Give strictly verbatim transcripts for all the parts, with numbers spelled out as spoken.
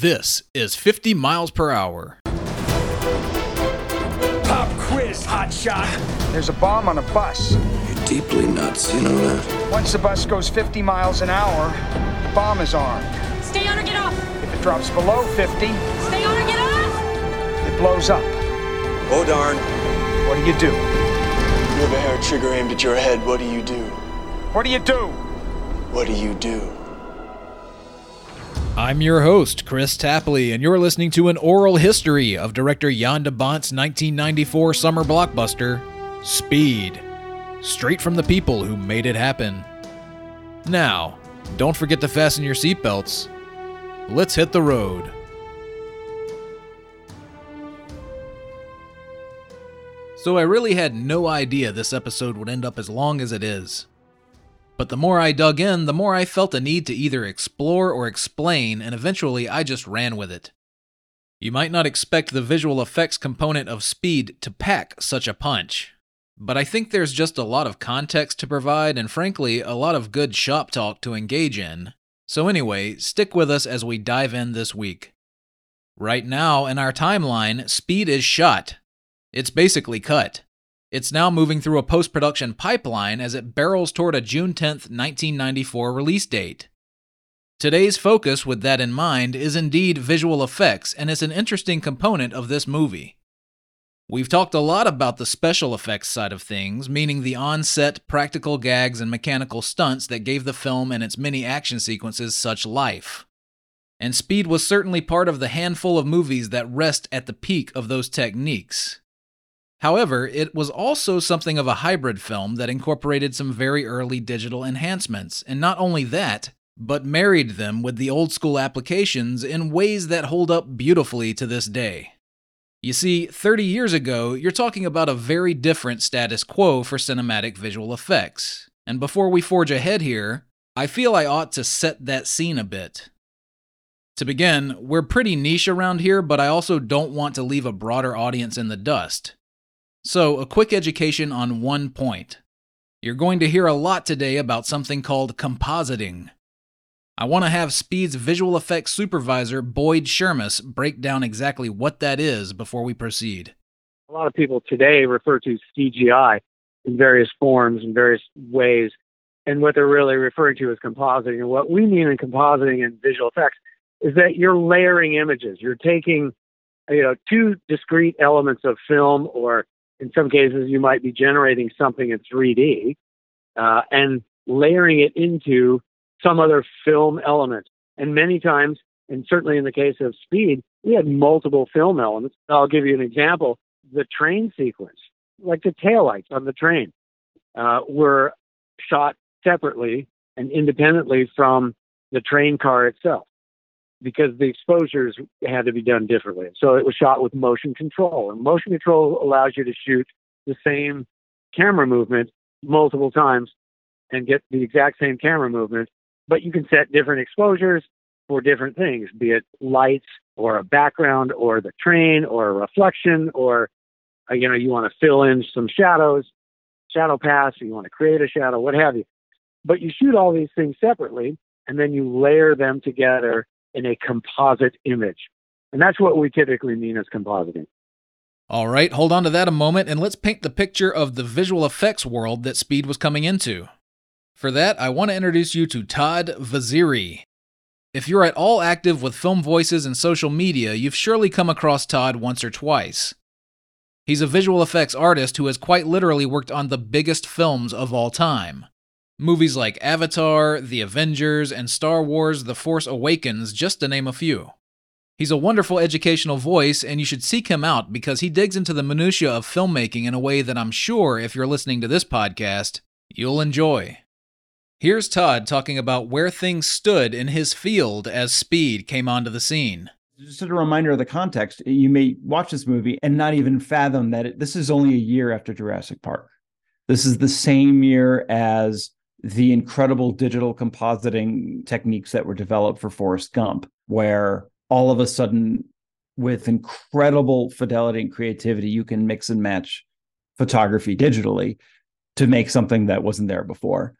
This is fifty miles per hour. Pop quiz, hotshot. There's a bomb on a bus. You're deeply nuts, you know that. Once the bus goes fifty miles an hour, the bomb is armed. Stay on or get off. If it drops below fifty, stay on or get off. It blows up. Oh, darn. What do you do? If you have a hair trigger aimed at your head, what do you do? What do you do? What do you do? I'm your host, Chris Tapley, and you're listening to an oral history of director Jan de Bont's nineteen ninety-four summer blockbuster, Speed. Straight from the people who made it happen. Now, don't forget to fasten your seatbelts. Let's hit the road. So I really had no idea this episode would end up as long as it is. But the more I dug in, the more I felt a need to either explore or explain, and eventually I just ran with it. You might not expect the visual effects component of Speed to pack such a punch, but I think there's just a lot of context to provide and frankly, a lot of good shop talk to engage in. So anyway, stick with us as we dive in this week. Right now in our timeline, Speed is shot. It's basically cut. It's now moving through a post-production pipeline as it barrels toward a June tenth, nineteen ninety-four release date. Today's focus, with that in mind, is indeed visual effects, and it's an interesting component of this movie. We've talked a lot about the special effects side of things, meaning the on-set practical gags and mechanical stunts that gave the film and its many action sequences such life. And Speed was certainly part of the handful of movies that rest at the peak of those techniques. However, it was also something of a hybrid film that incorporated some very early digital enhancements, and not only that, but married them with the old-school applications in ways that hold up beautifully to this day. You see, thirty years ago, you're talking about a very different status quo for cinematic visual effects. And before we forge ahead here, I feel I ought to set that scene a bit. To begin, we're pretty niche around here, but I also don't want to leave a broader audience in the dust. So, a quick education on one point. You're going to hear a lot today about something called compositing. I want to have Speed's visual effects supervisor, Boyd Shermis, break down exactly what that is before we proceed. A lot of people today refer to C G I in various forms and various ways, and what they're really referring to is compositing. And what we mean in compositing and visual effects is that you're layering images. You're taking, you know, two discrete elements of film, or in some cases, you might be generating something in three D uh, and layering it into some other film element. And many times, and certainly in the case of Speed, we had multiple film elements. I'll give you an example. The train sequence, like the taillights on the train, uh, were shot separately and independently from the train car itself, because the exposures had to be done differently. So it was shot with motion control. And motion control allows you to shoot the same camera movement multiple times and get the exact same camera movement, but you can set different exposures for different things, be it lights or a background or the train or a reflection, or, you know, you want to fill in some shadows, shadow pass, or you want to create a shadow, what have you. But you shoot all these things separately, and then you layer them together in a composite image. And that's what we typically mean as compositing. All right, hold on to that a moment, and let's paint the picture of the visual effects world that Speed was coming into. For that, I want to introduce you to Todd Vaziri. If you're at all active with film voices and social media, you've surely come across Todd once or twice. He's a visual effects artist who has quite literally worked on the biggest films of all time. Movies like Avatar, The Avengers, and Star Wars The Force Awakens, just to name a few. He's a wonderful educational voice, and you should seek him out because he digs into the minutiae of filmmaking in a way that I'm sure, if you're listening to this podcast, you'll enjoy. Here's Todd talking about where things stood in his field as Speed came onto the scene. Just a reminder of the context, you may watch this movie and not even fathom that it, this is only a year after Jurassic Park. This is the same year as the incredible digital compositing techniques that were developed for Forrest Gump, where all of a sudden, with incredible fidelity and creativity, you can mix and match photography digitally to make something that wasn't there before.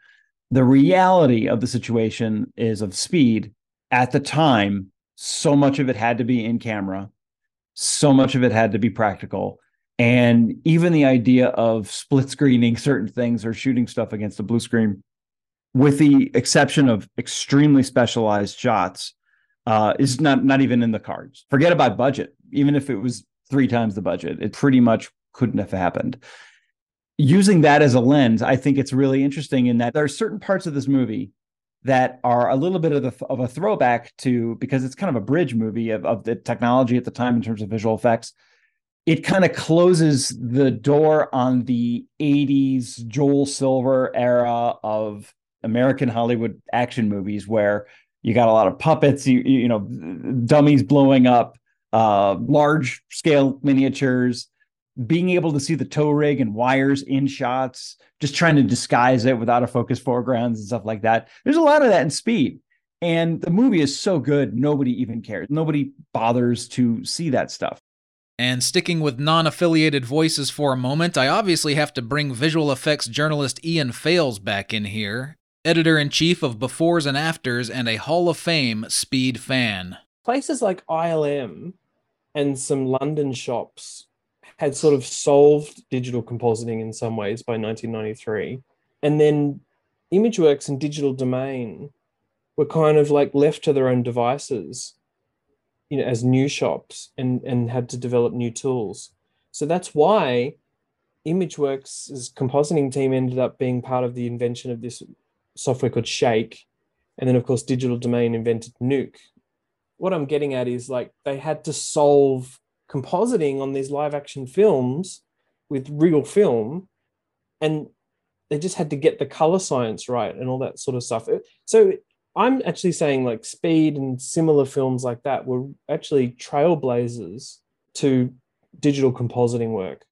The reality of the situation is of Speed at the time So much of it had to be in camera. So much of it had to be practical. And even the idea of split screening certain things or shooting stuff against a blue screen, with the exception of extremely specialized shots, uh, is not, not even in the cards. Forget about budget. Even if it was three times the budget, it pretty much couldn't have happened. Using that as a lens, I think it's really interesting in that there are certain parts of this movie that are a little bit of, the, of a throwback to, because it's kind of a bridge movie of, of the technology at the time in terms of visual effects. It kind of closes the door on the eighties Joel Silver era of American Hollywood action movies, where you got a lot of puppets, you, you know, dummies blowing up, uh, large scale miniatures, being able to see the tow rig and wires in shots, just trying to disguise it without a focus foregrounds and stuff like that. There's a lot of that in Speed. And the movie is so good, nobody even cares. Nobody bothers to see that stuff. And sticking with non-affiliated voices for a moment, I obviously have to bring visual effects journalist Ian Failes back in here, editor-in-chief of Befores and Afters and a Hall of Fame Speed fan. Places like I L M and some London shops had sort of solved digital compositing in some ways by nineteen ninety-three. And then Imageworks and Digital Domain were kind of like left to their own devices, you know, as new shops, and, and had to develop new tools. So that's why Imageworks' compositing team ended up being part of the invention of this software called Shake. And then, of course, Digital Domain invented Nuke. What I'm getting at is, like, they had to solve compositing on these live action films with real film, and they just had to get the color science right and all that sort of stuff. So I'm actually saying, like, Speed and similar films like that were actually trailblazers to digital compositing work.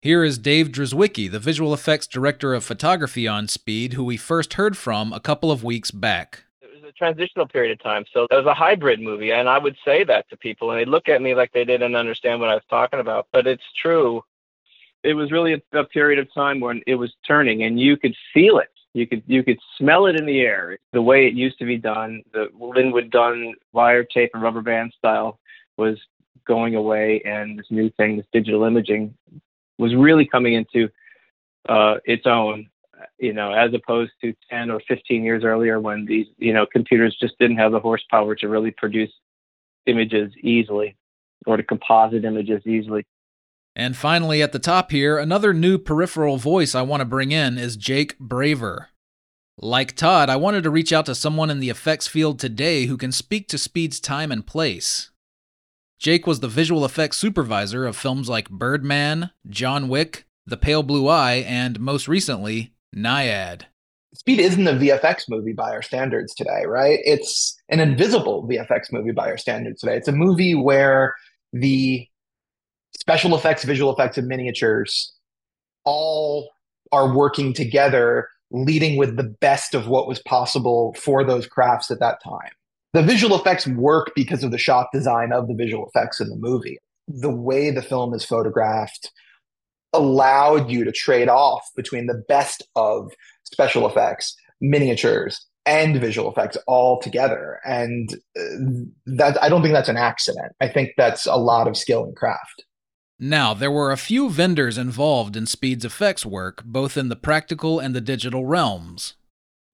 Here is Dave Drzewiecki, the visual effects director of photography on Speed, who we first heard from a couple of weeks back. Transitional period of time. So it was a hybrid movie, and I would say that to people, and they look at me like they didn't understand what I was talking about, but it's true. It was really a, a period of time when it was turning, and you could feel it. You could you could smell it in the air. The way it used to be done, the Linwood Dunn wire tape and rubber band style was going away, and this new thing, this digital imaging, was really coming into uh, its own. You know, as opposed to ten or fifteen years earlier, when these, you know, computers just didn't have the horsepower to really produce images easily, or to composite images easily. And finally, at the top here, another new peripheral voice I want to bring in is Jake Braver. Like Todd, I wanted to reach out to someone in the effects field today who can speak to Speed's time and place. Jake was the visual effects supervisor of films like Birdman, John Wick, The Pale Blue Eye, and most recently, Nyad. Speed isn't a V F X movie by our standards today, right? It's an invisible V F X movie by our standards today. It's a movie where the special effects, visual effects, and miniatures all are working together, leading with the best of what was possible for those crafts at that time. The visual effects work because of the shot design of the visual effects in the movie. The way the film is photographed allowed you to trade off between the best of special effects, miniatures, and visual effects all together. And that, I don't think that's an accident. I think that's a lot of skill and craft. Now, there were a few vendors involved in Speed's effects work, both in the practical and the digital realms.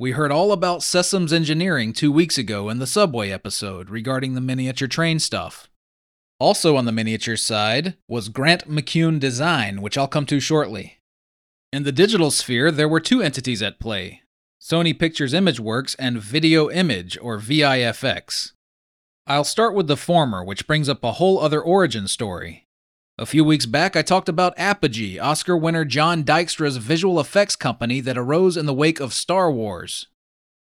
We heard all about Sesam's Engineering two weeks ago in the Subway episode regarding the miniature train stuff. Also on the miniature side was Grant McCune Design, which I'll come to shortly. In the digital sphere, there were two entities at play, Sony Pictures Imageworks and Video Image, or V I F X. I'll start with the former, which brings up a whole other origin story. A few weeks back, I talked about Apogee, Oscar winner John Dykstra's visual effects company that arose in the wake of Star Wars.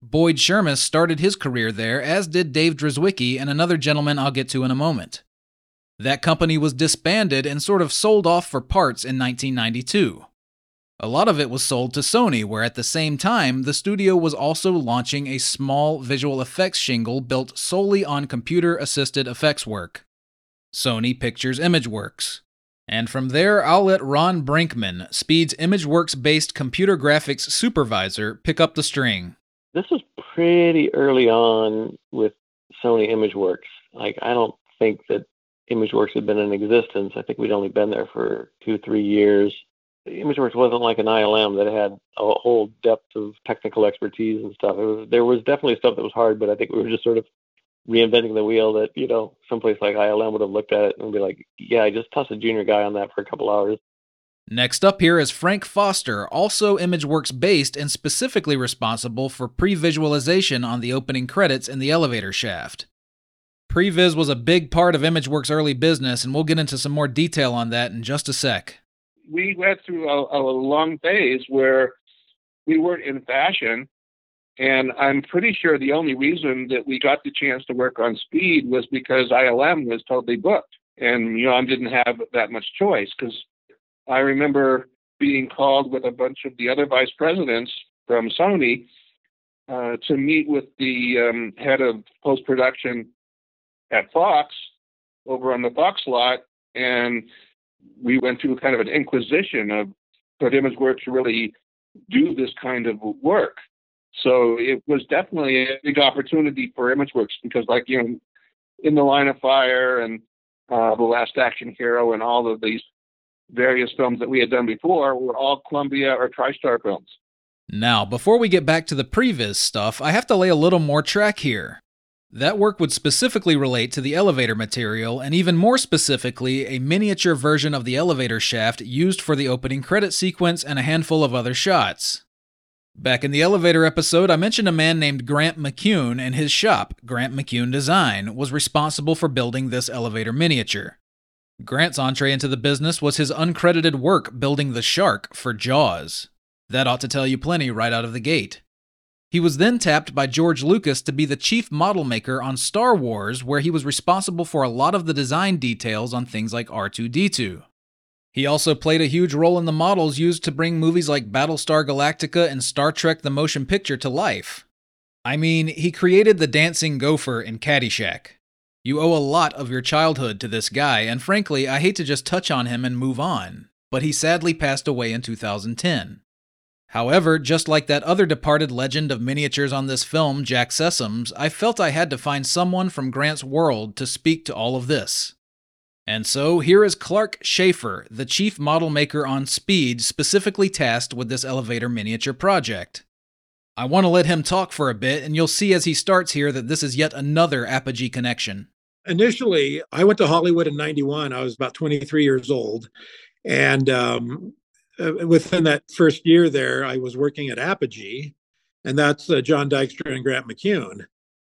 Boyd Shermis started his career there, as did Dave Drzewiecki and another gentleman I'll get to in a moment. That company was disbanded and sort of sold off for parts in nineteen ninety-two. A lot of it was sold to Sony, where at the same time, the studio was also launching a small visual effects shingle built solely on computer-assisted effects work, Sony Pictures Imageworks. And from there, I'll let Ron Brinkman, Speed's Imageworks-based computer graphics supervisor, pick up the string. This was pretty early on with Sony Imageworks. Like, I don't think that Imageworks had been in existence. I think we'd only been there for two, three years. Imageworks wasn't like an I L M that had a whole depth of technical expertise and stuff. It was, there was definitely stuff that was hard, but I think we were just sort of reinventing the wheel that, you know, someplace like I L M would have looked at it and be like, yeah, I just tossed a junior guy on that for a couple hours. Next up here is Frank Foster, also Imageworks-based and specifically responsible for pre-visualization on the opening credits in the elevator shaft. Previs was a big part of Imageworks' early business, and we'll get into some more detail on that in just a sec. We went through a, a long phase where we weren't in fashion, and I'm pretty sure the only reason that we got the chance to work on Speed was because I L M was totally booked, and, you know, I didn't have that much choice, because I remember being called with a bunch of the other vice presidents from Sony uh, to meet with the um, head of post-production at Fox, over on the Fox lot, and we went through kind of an inquisition of, could Imageworks really do this kind of work? So it was definitely a big opportunity for Imageworks because, like, you know, In the Line of Fire and uh, The Last Action Hero and all of these various films that we had done before were all Columbia or TriStar films. Now, before we get back to the previs stuff, I have to lay a little more track here. That work would specifically relate to the elevator material, and even more specifically, a miniature version of the elevator shaft used for the opening credit sequence and a handful of other shots. Back in the elevator episode, I mentioned a man named Grant McCune, and his shop, Grant McCune Design, was responsible for building this elevator miniature. Grant's entree into the business was his uncredited work building the shark for Jaws. That ought to tell you plenty right out of the gate. He was then tapped by George Lucas to be the chief model maker on Star Wars, where he was responsible for a lot of the design details on things like R two D two. He also played a huge role in the models used to bring movies like Battlestar Galactica and Star Trek The Motion Picture to life. I mean, he created the dancing gopher in Caddyshack. You owe a lot of your childhood to this guy, and frankly, I hate to just touch on him and move on, but he sadly passed away in two thousand ten. However, just like that other departed legend of miniatures on this film, Jack Sessoms, I felt I had to find someone from Grant's world to speak to all of this. And so, here is Clark Schaefer, the chief model maker on Speed, specifically tasked with this elevator miniature project. I want to let him talk for a bit, and you'll see as he starts here that this is yet another Apogee connection. Initially, I went to Hollywood in ninety-one. I was about twenty-three years old, and um Uh, within that first year there, I was working at Apogee, and that's uh, John Dykstra and Grant McCune.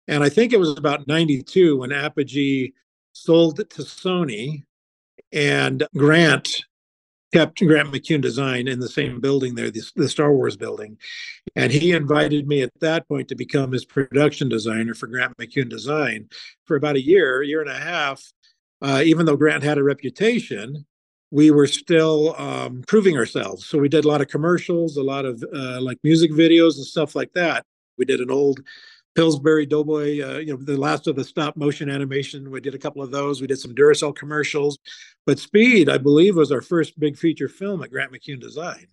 And I think it was about ninety-two when Apogee sold it to Sony, and Grant kept Grant McCune Design in the same building there, the, the Star Wars building. And he invited me at that point to become his production designer for Grant McCune Design for about a year, year and a half, uh, even though Grant had a reputation. We were still um, proving ourselves. So we did a lot of commercials, a lot of uh, like music videos and stuff like that. We did an old Pillsbury Doughboy, uh, you know, the last of the stop motion animation. We did a couple of those. We did some Duracell commercials. But Speed, I believe, was our first big feature film at Grant McCune Design.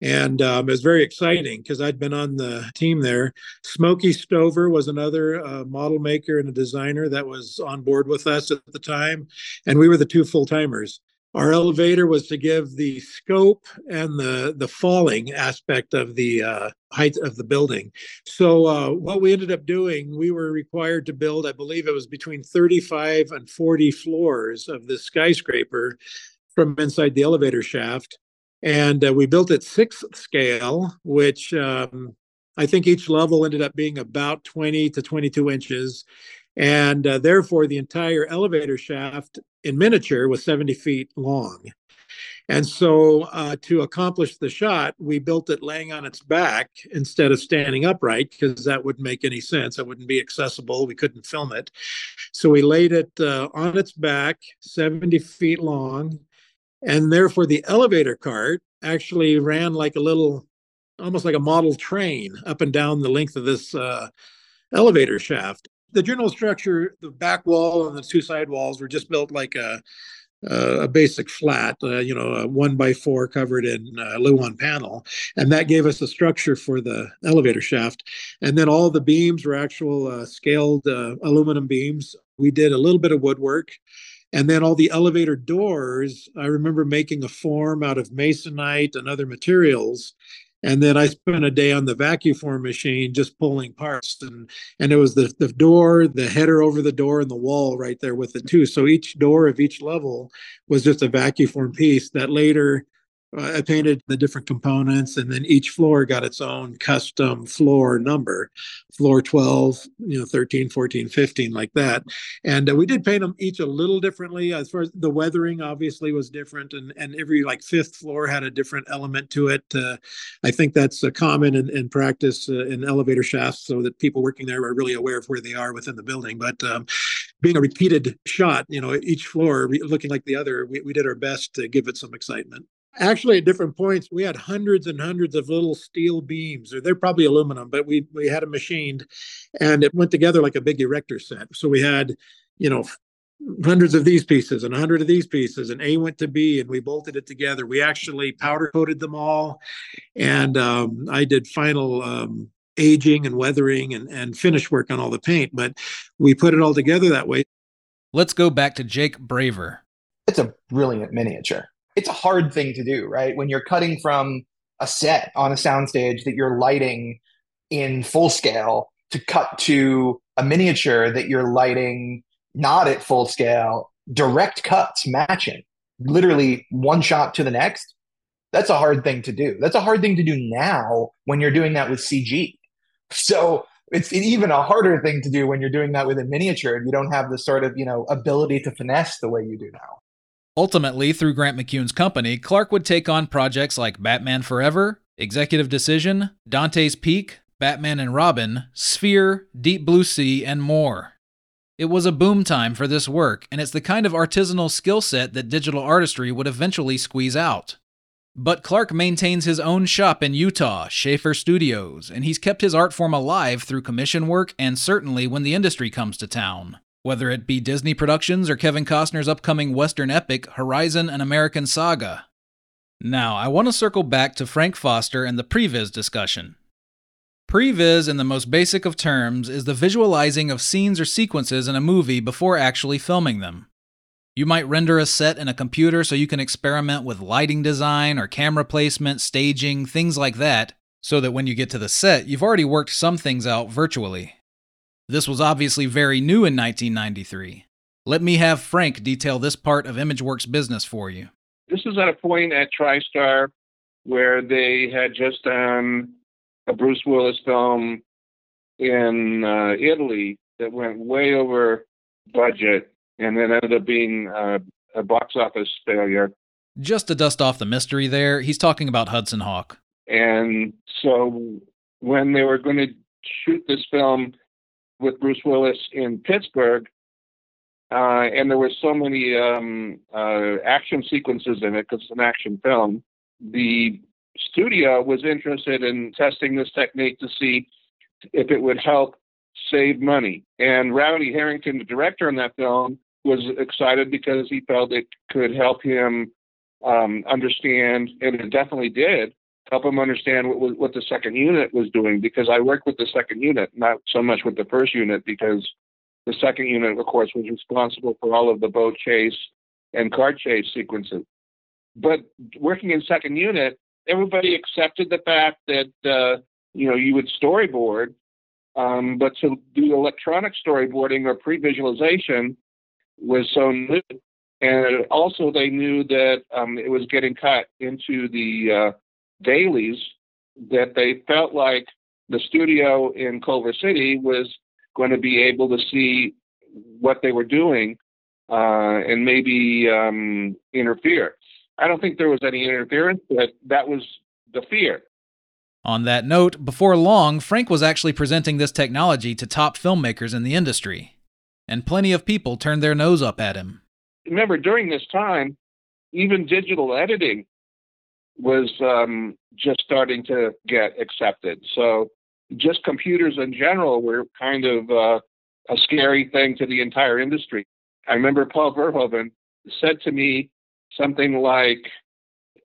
And um, it was very exciting because I'd been on the team there. Smokey Stover was another uh, model maker and a designer that was on board with us at the time. And we were the two full-timers. Our elevator was to give the scope and the, the falling aspect of the uh, height of the building. So uh, what we ended up doing, we were required to build, I believe it was between thirty-five and forty floors of this skyscraper from inside the elevator shaft. And uh, we built it sixth scale, which um, I think each level ended up being about twenty to twenty-two inches. And uh, therefore, the entire elevator shaft in miniature was seventy feet long. And so uh, to accomplish the shot, we built it laying on its back instead of standing upright, because that wouldn't make any sense. It wouldn't be accessible. We couldn't film it. So we laid it uh, on its back, seventy feet long. And therefore, the elevator cart actually ran like a little, almost like a model train up and down the length of this uh, elevator shaft. The general structure, the back wall and the two side walls were just built like a a basic flat, uh, you know, a one by four covered in uh, Luan panel. And that gave us a structure for the elevator shaft. And then all the beams were actual uh, scaled uh, aluminum beams We did a little bit of woodwork. And then all the elevator doors, I remember making a form out of masonite and other materials. And then I spent a day on the vacuum form machine just pulling parts. And, and it was the, the door, the header over the door, and the wall right there with it too. So each door of each level was just a vacuum form piece that later uh, I painted the different components. And then each floor got its own custom floor number, floor twelve, you know, thirteen, fourteen, fifteen, like that. And uh, we did paint them each a little differently. As far as the weathering obviously was different, and, and every like fifth floor had a different element to it. Uh, I think that's uh, common in, in practice uh, in elevator shafts, so that people working there are really aware of where they are within the building. But um, being a repeated shot, you know, each floor re- looking like the other, we, we did our best to give it some excitement. Actually, at different points, we had hundreds and hundreds of little steel beams, or they're probably aluminum, but we we had them machined, and it went together like a big erector set. So we had, you know, hundreds of these pieces and a hundred of these pieces, and A went to B, and we bolted it together. We actually powder coated them all, and um, I did final um, aging and weathering and, and finish work on all the paint, but we put it all together that way. Let's go back to Jake Braver. It's a brilliant miniature. It's a hard thing to do, right? When you're cutting from a set on a soundstage that you're lighting in full scale to cut to a miniature that you're lighting not at full scale, direct cuts matching, literally one shot to the next, that's a hard thing to do. That's a hard thing to do now when you're doing that with C G. So it's even a harder thing to do when you're doing that with a miniature and you don't have the sort of, you know, ability to finesse the way you do now. Ultimately, through Grant McCune's company, Clark would take on projects like Batman Forever, Executive Decision, Dante's Peak, Batman and Robin, Sphere, Deep Blue Sea, and more. It was a boom time for this work, and it's the kind of artisanal skill set that digital artistry would eventually squeeze out. But Clark maintains his own shop in Utah, Schaefer Studios, and he's kept his art form alive through commission work and certainly when the industry comes to town. Whether it be Disney productions or Kevin Costner's upcoming Western epic, Horizon, An American Saga. Now, I want to circle back to Frank Foster and the previs discussion. Previs, in the most basic of terms, is the visualizing of scenes or sequences in a movie before actually filming them. You might render a set in a computer so you can experiment with lighting design or camera placement, staging, things like that, so that when you get to the set, you've already worked some things out virtually. This was obviously very new in nineteen ninety-three. Let me have Frank detail this part of Imageworks' business for you. This is at a point at TriStar where they had just done a Bruce Willis film in uh, Italy that went way over budget and then ended up being uh, a box office failure. Just to dust off the mystery there, he's talking about Hudson Hawk. And so when they were going to shoot this film with Bruce Willis in Pittsburgh, uh, and there were so many um, uh, action sequences in it, because it's an action film, the studio was interested in testing this technique to see if it would help save money. And Rowdy Harrington, the director in that film, was excited because he felt it could help him um, understand, and it definitely did, help them understand what, what the second unit was doing, because I worked with the second unit, not so much with the first unit, because the second unit, of course, was responsible for all of the boat chase and car chase sequences. But working in second unit, everybody accepted the fact that, uh, you know, you would storyboard, um, but to do electronic storyboarding or pre-visualization was so new. And also they knew that um, it was getting cut into the uh, dailies, that they felt like the studio in Culver City was going to be able to see what they were doing uh, and maybe um, interfere. I don't think there was any interference, but that was the fear. On that note, before long, Frank was actually presenting this technology to top filmmakers in the industry, and plenty of people turned their nose up at him. Remember, during this time, even digital editing was um, just starting to get accepted. So just computers in general were kind of uh, a scary thing to the entire industry. I remember Paul Verhoeven said to me something like,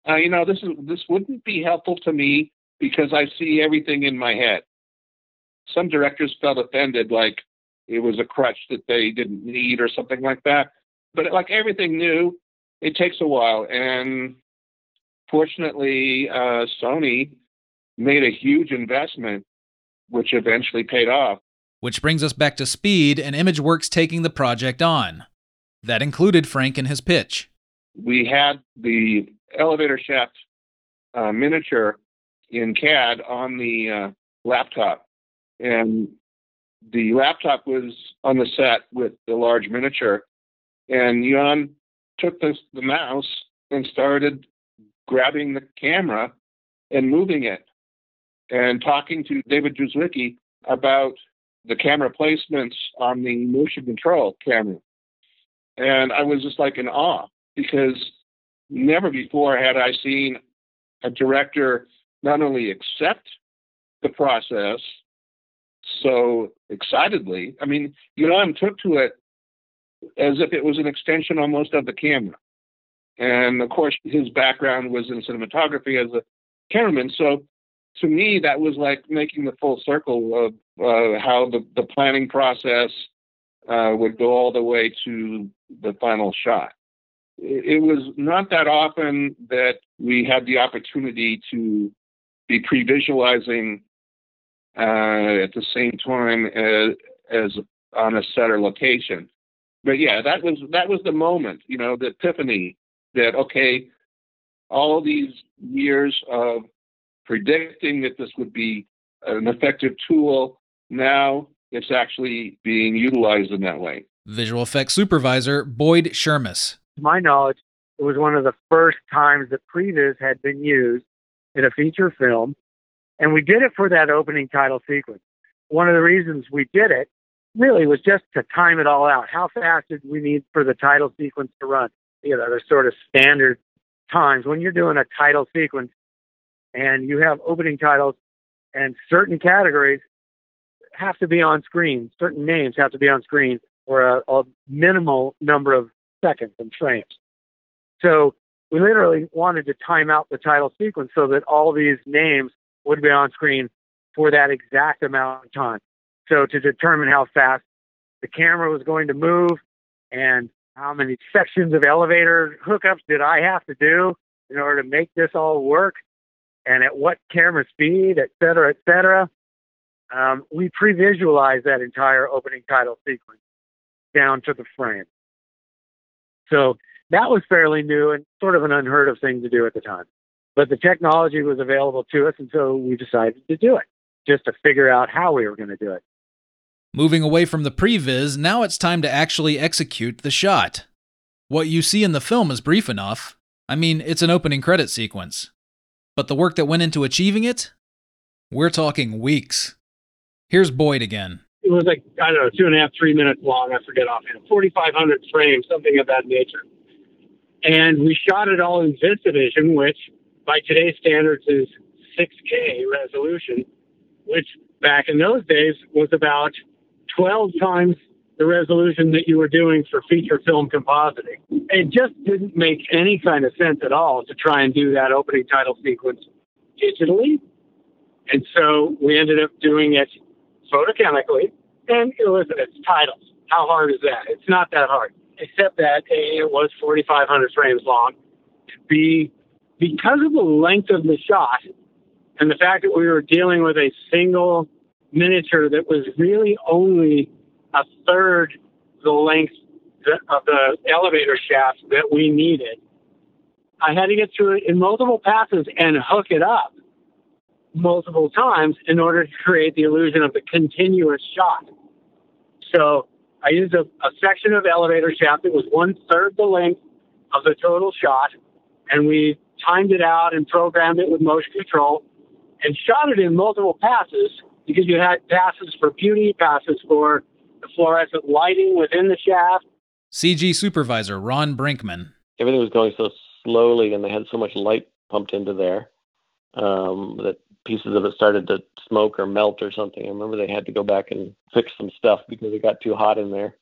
uh, you know, this is this wouldn't be helpful to me because I see everything in my head. Some directors felt offended, like, it was a crutch that they didn't need or something like that. But like everything new, it takes a while. And fortunately, uh, Sony made a huge investment, which eventually paid off. Which brings us back to Speed and Imageworks taking the project on. That included Frank and his pitch. We had the elevator shaft uh, miniature in C A D on the uh, laptop. And the laptop was on the set with the large miniature. And Jan took the, the mouse and started grabbing the camera and moving it and talking to David Drzewiecki about the camera placements on the motion control camera. And I was just like in awe, because never before had I seen a director not only accept the process so excitedly. I mean, Jan took to it as if it was an extension almost of the camera. And of course, his background was in cinematography as a cameraman. So to me, that was like making the full circle of uh, how the, the planning process uh, would go all the way to the final shot. It, it was not that often that we had the opportunity to be pre-visualizing uh, at the same time as, as on a set or location. But yeah, that was that was the moment, you know, the epiphany that, okay, all these years of predicting that this would be an effective tool, now it's actually being utilized in that way. Visual effects supervisor Boyd Shermis. To my knowledge, it was one of the first times that previs had been used in a feature film, and we did it for that opening title sequence. One of the reasons we did it really was just to time it all out. How fast did we need for the title sequence to run? You know, there's sort of standard times. When you're doing a title sequence and you have opening titles and certain categories have to be on screen, certain names have to be on screen for a, a minimal number of seconds and frames. So we literally wanted to time out the title sequence so that all these names would be on screen for that exact amount of time. So to determine how fast the camera was going to move and how many sections of elevator hookups did I have to do in order to make this all work, and at what camera speed, et cetera, et cetera. Um, we pre-visualized that entire opening title sequence down to the frame. So that was fairly new and sort of an unheard of thing to do at the time. But the technology was available to us, and so we decided to do it, just to figure out how we were going to do it. Moving away from the previs, now it's time to actually execute the shot. What you see in the film is brief enough. I mean, it's an opening credit sequence. But the work that went into achieving it? We're talking weeks. Here's Boyd again. It was like, I don't know, two and a half, three minutes long. I forget offhand. forty-five hundred frames, something of that nature. And we shot it all in VistaVision, which by today's standards is six K resolution, which back in those days was about twelve times the resolution that you were doing for feature film compositing. It just didn't make any kind of sense at all to try and do that opening title sequence digitally. And so we ended up doing it photochemically. And listen, it's titles. How hard is that? It's not that hard, except that A, it was forty-five hundred frames long. B, because of the length of the shot and the fact that we were dealing with a single miniature that was really only a third the length of the elevator shaft that we needed, I had to get through it in multiple passes and hook it up multiple times in order to create the illusion of the continuous shot. So I used a, a section of elevator shaft that was one third the length of the total shot, and we timed it out and programmed it with motion control and shot it in multiple passes, because you had passes for beauty, passes for the fluorescent lighting within the shaft. C G supervisor Ron Brinkman. Everything was going so slowly, and they had so much light pumped into there um, that pieces of it started to smoke or melt or something. I remember they had to go back and fix some stuff because it got too hot in there.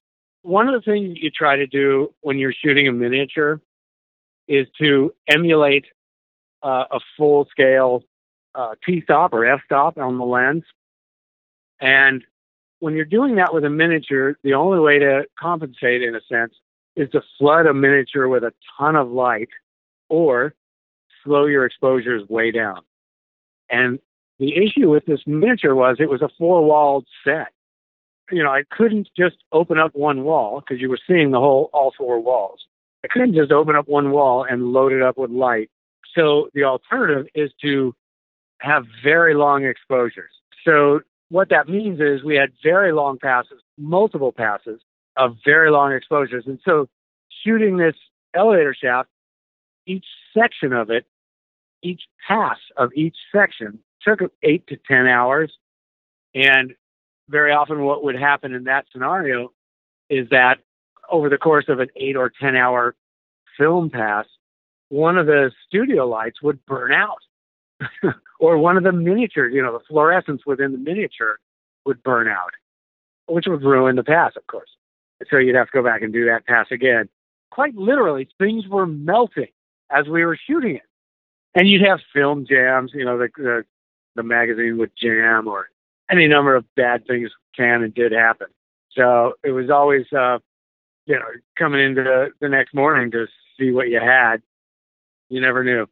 One of the things you try to do when you're shooting a miniature is to emulate uh, a full-scale uh, T-stop or f-stop on the lens. And when you're doing that with a miniature, the only way to compensate, in a sense, is to flood a miniature with a ton of light or slow your exposures way down. And the issue with this miniature was it was a four-walled set. You know, I couldn't just open up one wall because you were seeing the whole, all four walls. I couldn't just open up one wall and load it up with light. So the alternative is to have very long exposures. So what that means is we had very long passes, multiple passes of very long exposures. And so shooting this elevator shaft, each section of it, each pass of each section took eight to ten hours. And very often what would happen in that scenario is that over the course of an eight or ten hour film pass, one of the studio lights would burn out or one of the miniatures, you know, the fluorescence within the miniature would burn out, which would ruin the pass, of course. So you'd have to go back and do that pass again. Quite literally, things were melting as we were shooting it. And you'd have film jams, you know, the, the, the magazine would jam, or any number of bad things can and did happen. So it was always, uh, you know, coming into the, the next morning to see what you had. You never knew.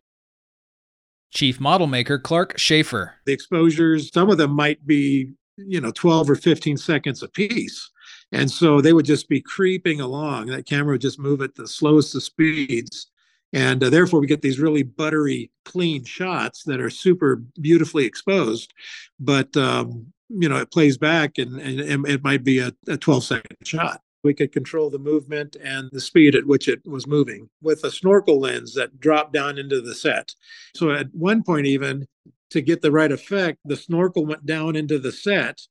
Chief model maker Clark Schaefer. The exposures, some of them might be, you know, twelve or fifteen seconds a piece. And so they would just be creeping along. That camera would just move at the slowest of speeds. And uh, therefore, we get these really buttery, clean shots that are super beautifully exposed. But, um, you know, it plays back and, and, and it might be a twelve-second shot. We could control the movement and the speed at which it was moving with a snorkel lens that dropped down into the set. So at one point, even to get the right effect, the snorkel went down into the set.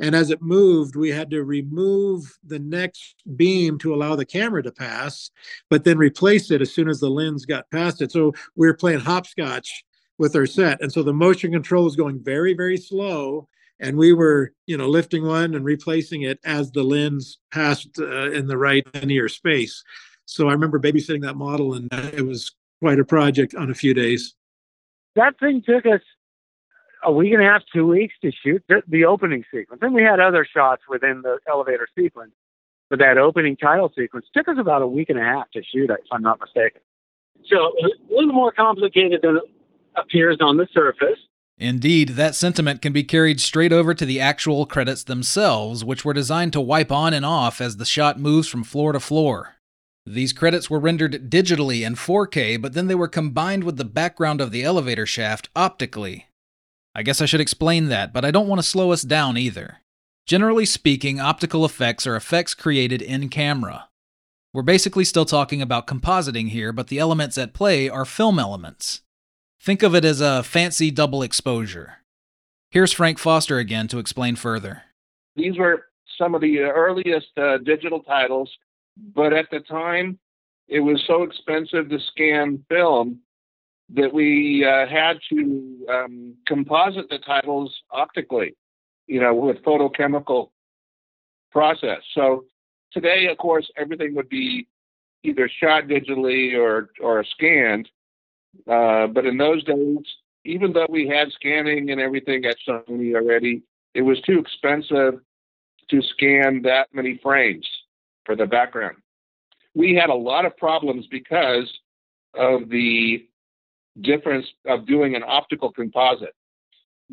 And as it moved, we had to remove the next beam to allow the camera to pass, but then replace it as soon as the lens got past it. So we were playing hopscotch with our set. And so the motion control was going very, very slow. And we were, you know, lifting one and replacing it as the lens passed uh, in the right linear space. So I remember babysitting that model, and it was quite a project on a few days. That thing took us a week and a half, two weeks to shoot the, the opening sequence. Then we had other shots within the elevator sequence, but that opening title sequence took us about a week and a half to shoot, if I'm not mistaken. So a little more complicated than it appears on the surface. Indeed, that sentiment can be carried straight over to the actual credits themselves, which were designed to wipe on and off as the shot moves from floor to floor. These credits were rendered digitally in four K, but then they were combined with the background of the elevator shaft optically. I guess I should explain that, but I don't want to slow us down either. Generally speaking, optical effects are effects created in camera. We're basically still talking about compositing here, but the elements at play are film elements. Think of it as a fancy double exposure. Here's Frank Foster again to explain further. These were some of the earliest uh, digital titles, but at the time, it was so expensive to scan film that we uh, had to um, composite the titles optically, you know, with photochemical process. So today, of course, everything would be either shot digitally or, or scanned. Uh, but in those days, even though we had scanning and everything at Sony already, it was too expensive to scan that many frames for the background. We had a lot of problems because of the difference of doing an optical composite.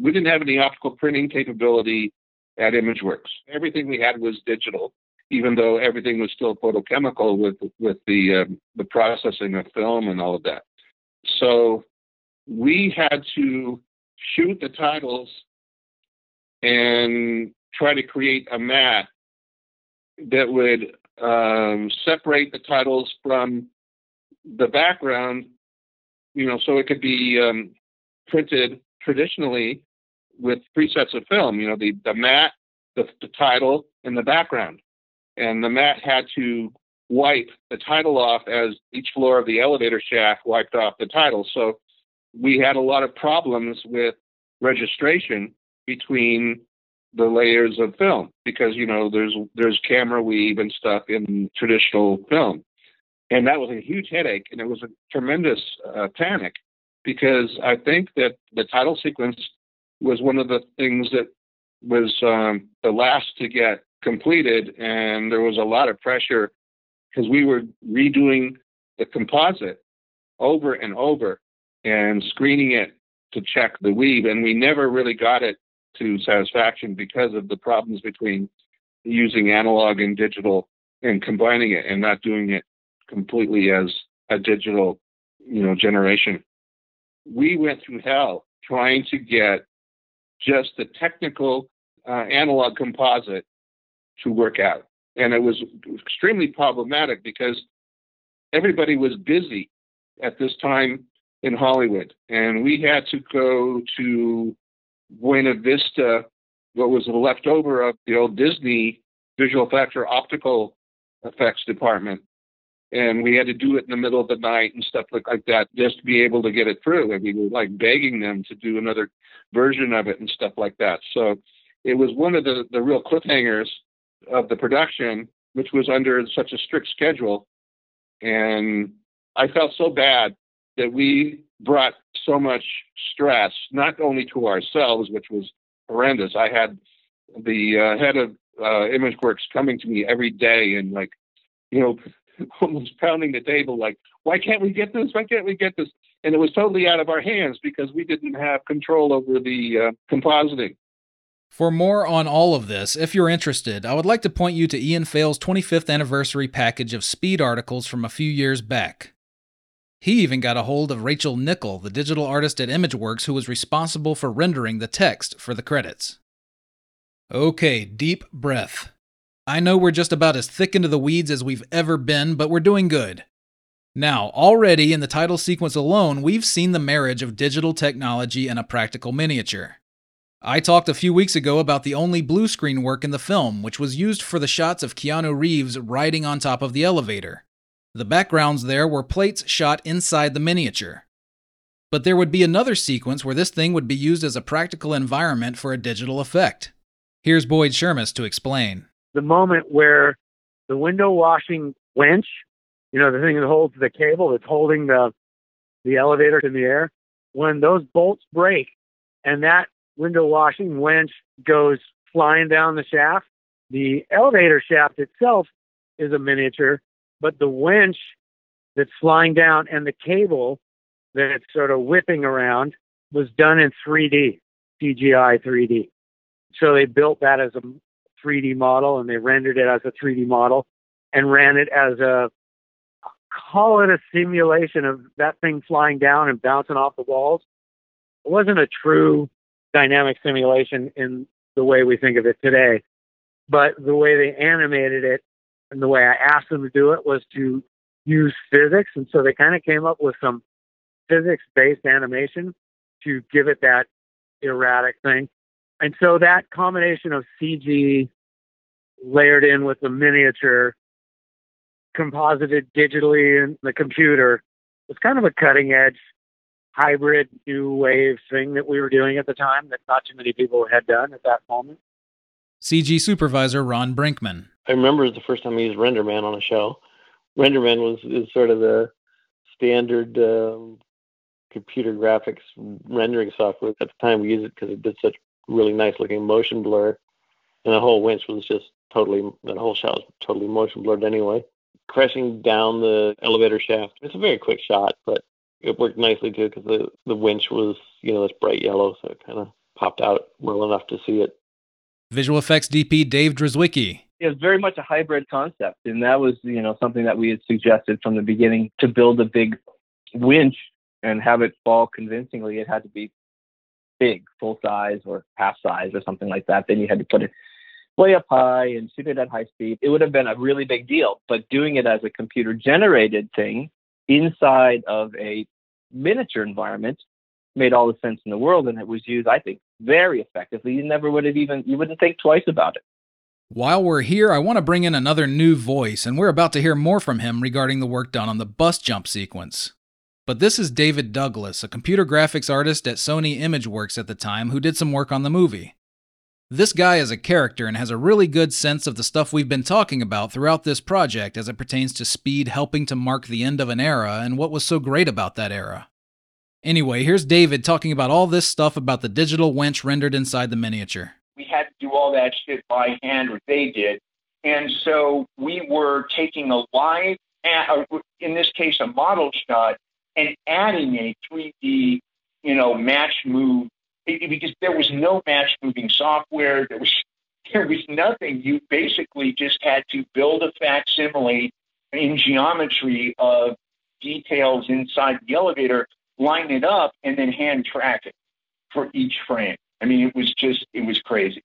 We didn't have any optical printing capability at Imageworks. Everything we had was digital, even though everything was still photochemical with with the um, the processing of film and all of that. So we had to shoot the titles and try to create a mat that would um, separate the titles from the background, you know, so it could be um, printed traditionally with presets of film, you know, the, the mat, the, the title, and the background. And the mat had to wipe the title off as each floor of the elevator shaft wiped off the title. So we had a lot of problems with registration between the layers of film because, you know, there's there's camera weave and stuff in traditional film. And that was a huge headache, and it was a tremendous uh, panic because I think that the title sequence was one of the things that was um, the last to get completed, and there was a lot of pressure because we were redoing the composite over and over and screening it to check the weave, and we never really got it to satisfaction because of the problems between using analog and digital and combining it and not doing it completely as a digital, you know, generation. We went through hell trying to get just the technical uh, analog composite to work out. And it was extremely problematic because everybody was busy at this time in Hollywood. And we had to go to Buena Vista, what was left over of the old Disney visual effects or optical effects department. And we had to do it in the middle of the night and stuff like that just to be able to get it through. And we were like begging them to do another version of it and stuff like that. So it was one of the, the real cliffhangers of the production, which was under such a strict schedule. And I felt so bad that we brought so much stress, not only to ourselves, which was horrendous. I had the uh, head of uh, Imageworks coming to me every day and like, you know, almost pounding the table, like, why can't we get this? Why can't we get this? And it was totally out of our hands because we didn't have control over the uh, compositing. For more on all of this, if you're interested, I would like to point you to Ian Failes' twenty-fifth anniversary package of Speed articles from a few years back. He even got a hold of Rachel Nickel, the digital artist at Imageworks who was responsible for rendering the text for the credits. Okay, deep breath. I know we're just about as thick into the weeds as we've ever been, but we're doing good. Now, already in the title sequence alone, we've seen the marriage of digital technology and a practical miniature. I talked a few weeks ago about the only blue screen work in the film, which was used for the shots of Keanu Reeves riding on top of the elevator. The backgrounds there were plates shot inside the miniature. But there would be another sequence where this thing would be used as a practical environment for a digital effect. Here's Boyd Shermis to explain. The moment where the window washing winch, you know, the thing that holds the cable that's holding the the elevator in the air, when those bolts break and that window washing winch goes flying down the shaft, the elevator shaft itself is a miniature, but the winch that's flying down and the cable that's sort of whipping around was done in three D, C G I three D. So they built that as a three D model, and they rendered it as a three D model and ran it as a, call it a simulation of that thing flying down and bouncing off the walls. It wasn't a true dynamic simulation in the way we think of it today, but the way they animated it and the way I asked them to do it was to use physics. And so they kind of came up with some physics-based animation to give it that erratic thing. And so that combination of C G layered in with the miniature, composited digitally in the computer, was kind of a cutting-edge, hybrid, new-wave thing that we were doing at the time that not too many people had done at that moment. C G supervisor Ron Brinkman. I remember the first time I used RenderMan on a show. RenderMan was is sort of the standard um, computer graphics rendering software. At the time, we used it because it did such really nice looking motion blur, and the whole winch was just totally, the whole shot was totally motion blurred anyway. Crashing down the elevator shaft, it's a very quick shot, but it worked nicely too because the, the winch was, you know, this bright yellow, so it kind of popped out well enough to see it. Visual effects D P Dave Drzewiecki. It was very much a hybrid concept, and that was, you know, something that we had suggested from the beginning. To build a big winch and have it fall convincingly, it had to be big, full size or half size or something like that. Then you had to put it way up high and shoot it at high speed. It would have been a really big deal, but doing it as a computer generated thing inside of a miniature environment made all the sense in the world. And it was used, I think, very effectively. You never would have even, you wouldn't think twice about it. While we're here, I want to bring in another new voice, and we're about to hear more from him regarding the work done on the bus jump sequence. But this is David Douglas, a computer graphics artist at Sony Imageworks at the time who did some work on the movie. This guy is a character and has a really good sense of the stuff we've been talking about throughout this project as it pertains to Speed helping to mark the end of an era and what was so great about that era. Anyway, here's David talking about all this stuff about the digital winch rendered inside the miniature. we had to do all that shit by hand, or they did. And so we were taking a live, in this case, a model shot, and adding a three D, you know, match move, because there was no match moving software. There was there was nothing. You basically just had to build a facsimile in geometry of details inside the elevator, line it up, and then hand track it for each frame. I mean, it was just, it was crazy.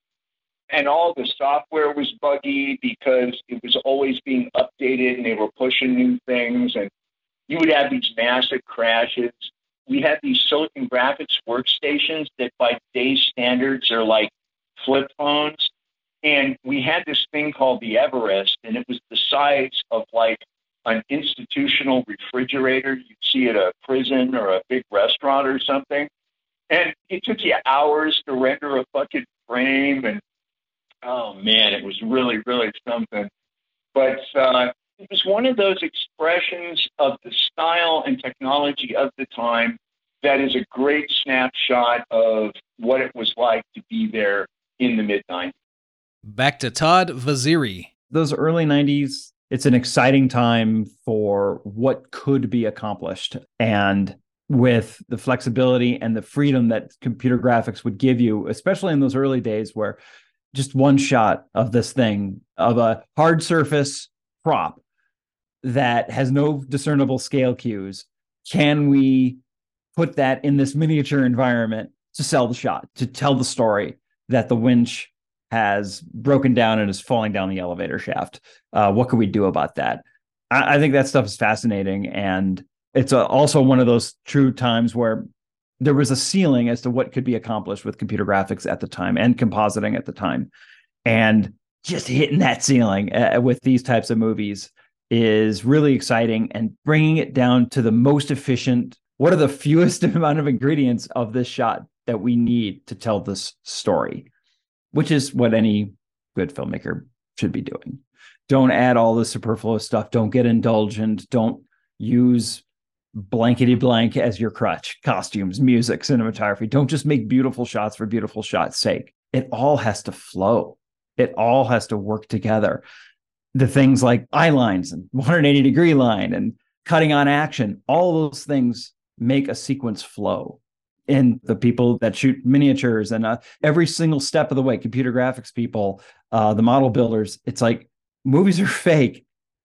And all the software was buggy because it was always being updated and they were pushing new things. And you would have these massive crashes. We had these Silicon Graphics workstations that by today's standards are like flip phones. And we had this thing called the Everest, and it was the size of like an institutional refrigerator you'd see at a prison or a big restaurant or something. And it took you hours to render a fucking frame. And oh man, it was really, really something. But uh, it was one of those expressions of the style and technology of the time that is a great snapshot of what it was like to be there in the mid nineties. Back to Todd Vaziri. Those early nineties, it's an exciting time for what could be accomplished. And with the flexibility and the freedom that computer graphics would give you, especially in those early days where just one shot of this thing, of a hard surface prop that has no discernible scale cues, can we put that in this miniature environment to sell the shot, to tell the story that the winch has broken down and is falling down the elevator shaft? Uh, what can we do about that? I, I think that stuff is fascinating. And it's a, also one of those true times where there was a ceiling as to what could be accomplished with computer graphics at the time and compositing at the time. And just hitting that ceiling uh, with these types of movies is really exciting, and bringing it down to the most efficient. What are the fewest amount of ingredients of this shot that we need to tell this story? Which is what any good filmmaker should be doing. Don't add all the superfluous stuff. Don't get indulgent. Don't use blankety blank as your crutch. Costumes, music, cinematography. Don't just make beautiful shots for beautiful shots' sake. It all has to flow. It all has to work together. The things like eye lines and one hundred eighty degree line and cutting on action, all those things make a sequence flow. And the people that shoot miniatures and uh, every single step of the way, computer graphics people, uh, the model builders, it's like movies are fake.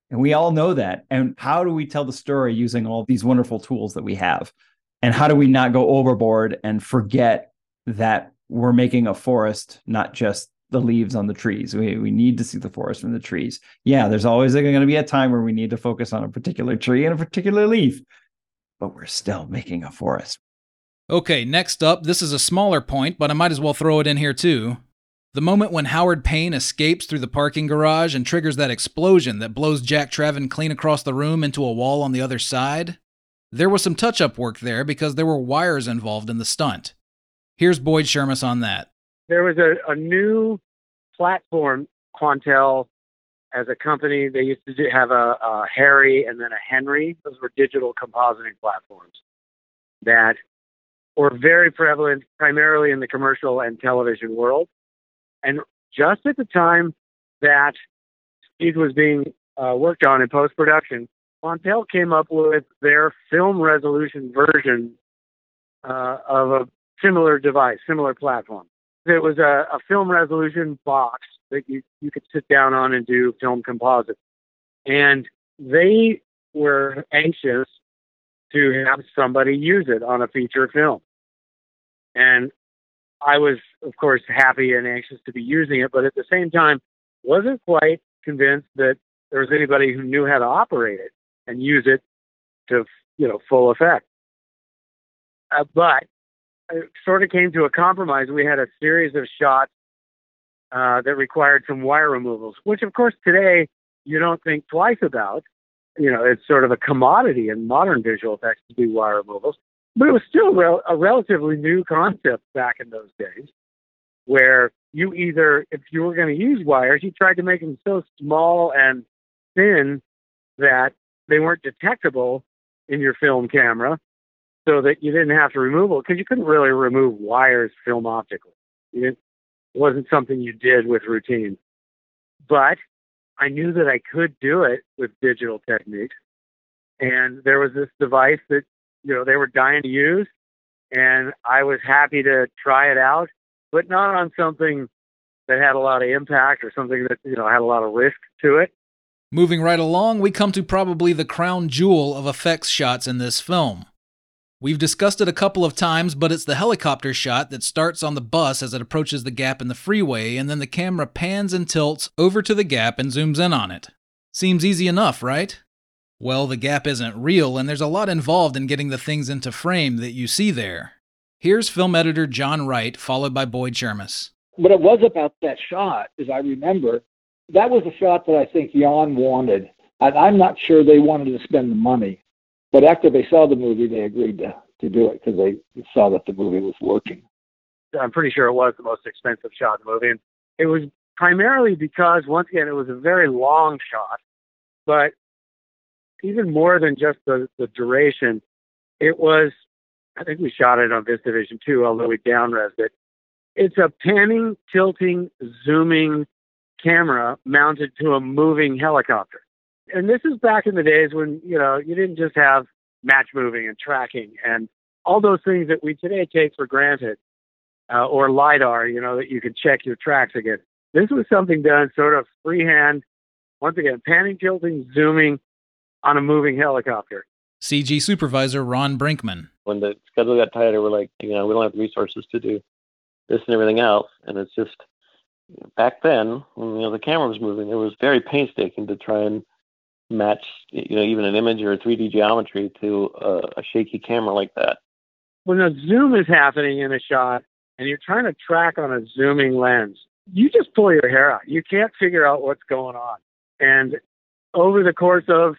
And we all know that. And how do we tell the story using all these wonderful tools that we have? And how do we not go overboard and forget that we're making a forest, not just the leaves on the trees? We, we need to see the forest from the trees. Yeah, there's always going to be a time where we need to focus on a particular tree and a particular leaf, but we're still making a forest. Okay, next up, this is a smaller point, but I might as well throw it in here too. The moment when Howard Payne escapes through the parking garage and triggers that explosion that blows Jack Traven clean across the room into a wall on the other side. There was some touch-up work there because there were wires involved in the stunt. Here's Boyd Shermis on that. There was a, a new platform, Quantel, as a company. They used to have a, a Harry and then a Henry. Those were digital compositing platforms that or very prevalent primarily in the commercial and television world. And just at the time that Speed was being uh, worked on in post-production, Quantel came up with their film resolution version uh, of a similar device, similar platform. It was a, a film resolution box that you, you could sit down on and do film composites. And they were anxious to have somebody use it on a feature film. And I was, of course, happy and anxious to be using it, but at the same time, wasn't quite convinced that there was anybody who knew how to operate it and use it to, you know, full effect. Uh, but I sort of came to a compromise. We had a series of shots uh, that required some wire removals, which, of course, today you don't think twice about. You know, it's sort of a commodity in modern visual effects to do wire removals. But it was still rel- a relatively new concept back in those days, where you either, if you were going to use wires, you tried to make them so small and thin that they weren't detectable in your film camera, so that you didn't have to remove them, because you couldn't really remove wires film optically. You didn't It wasn't something you did with routine. But I knew that I could do it with digital techniques. And there was this device that, you know, they were dying to use. And I was happy to try it out, but not on something that had a lot of impact or something that, you know, had a lot of risk to it. Moving right along, we come to probably the crown jewel of effects shots in this film. We've discussed it a couple of times, but it's the helicopter shot that starts on the bus as it approaches the gap in the freeway, and then the camera pans and tilts over to the gap and zooms in on it. Seems easy enough, right? Well, the gap isn't real, and there's a lot involved in getting the things into frame that you see there. Here's film editor John Wright, followed by Boyd Shermis. What it was about that shot, as I remember, that was a shot that I think Jan wanted. And I'm not sure they wanted to spend the money. But after they saw the movie, they agreed to, to do it because they saw that the movie was working. I'm pretty sure it was the most expensive shot in the movie. And it was primarily because, once again, it was a very long shot. But even more than just the, the duration, it was, I think we shot it on VistaVision two, although we down-resed it. It's a panning, tilting, zooming camera mounted to a moving helicopter. And this is back in the days when, you know, you didn't just have match moving and tracking and all those things that we today take for granted, uh, or LiDAR, you know, that you can check your tracks against. This was something done sort of freehand, once again, panning, tilting, zooming on a moving helicopter. C G supervisor Ron Brinkman. When the schedule got tighter, we're like, you know, we don't have the resources to do this and everything else. And it's just, back then, when, you know, the camera was moving, it was very painstaking to try and match, you know, even an image or a three D geometry to a, a shaky camera like that. When a zoom is happening in a shot and you're trying to track on a zooming lens, you just pull your hair out. You can't figure out what's going on. And over the course of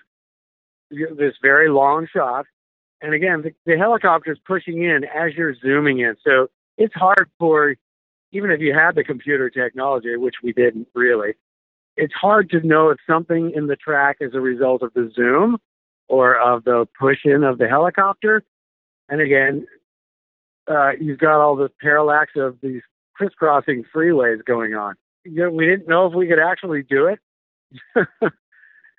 this very long shot, and again, the, the helicopter's pushing in as you're zooming in. So it's hard for, even if you had the computer technology, which we didn't really, it's hard to know if something in the track is a result of the zoom or of the push-in of the helicopter. And again, uh, you've got all the parallax of these crisscrossing freeways going on. You know, we didn't know if we could actually do it.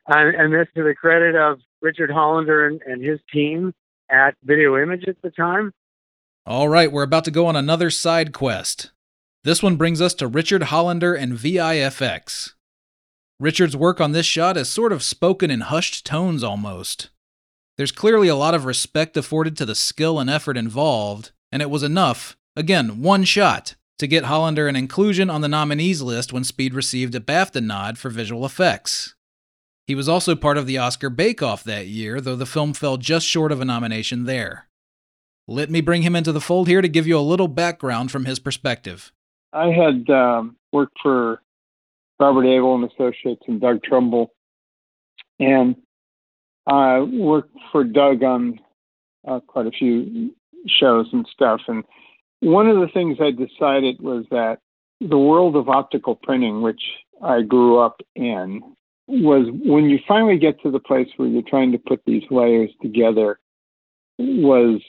and, and this to the credit of Richard Hollander and, and his team at Video Image at the time. All right, we're about to go on another side quest. This one brings us to Richard Hollander and V I F X. Richard's work on this shot is sort of spoken in hushed tones almost. There's clearly a lot of respect afforded to the skill and effort involved, and it was enough, again, one shot, to get Hollander an inclusion on the nominees list when Speed received a BAFTA nod for visual effects. He was also part of the Oscar Bake Off that year, though the film fell just short of a nomination there. Let me bring him into the fold here to give you a little background from his perspective. I had um, worked for Robert Abel and Associates and Doug Trumbull. And I worked for Doug on uh, quite a few shows and stuff. And one of the things I decided was that the world of optical printing, which I grew up in, was when you finally get to the place where you're trying to put these layers together, was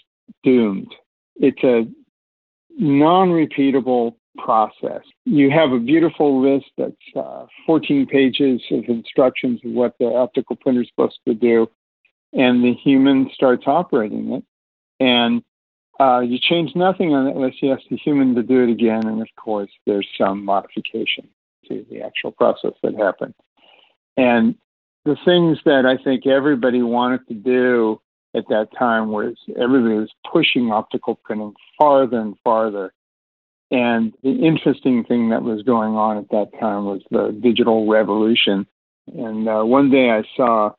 doomed. It's a non-repeatable process. You have a beautiful list that's uh, fourteen pages of instructions of what the optical printer is supposed to do, and the human starts operating it, and uh, you change nothing on it unless you ask the human to do it again, and of course there's some modification to the actual process that happened. And the things that I think everybody wanted to do at that time was everybody was pushing optical printing farther and farther. And the interesting thing that was going on at that time was the digital revolution. And uh, one day I saw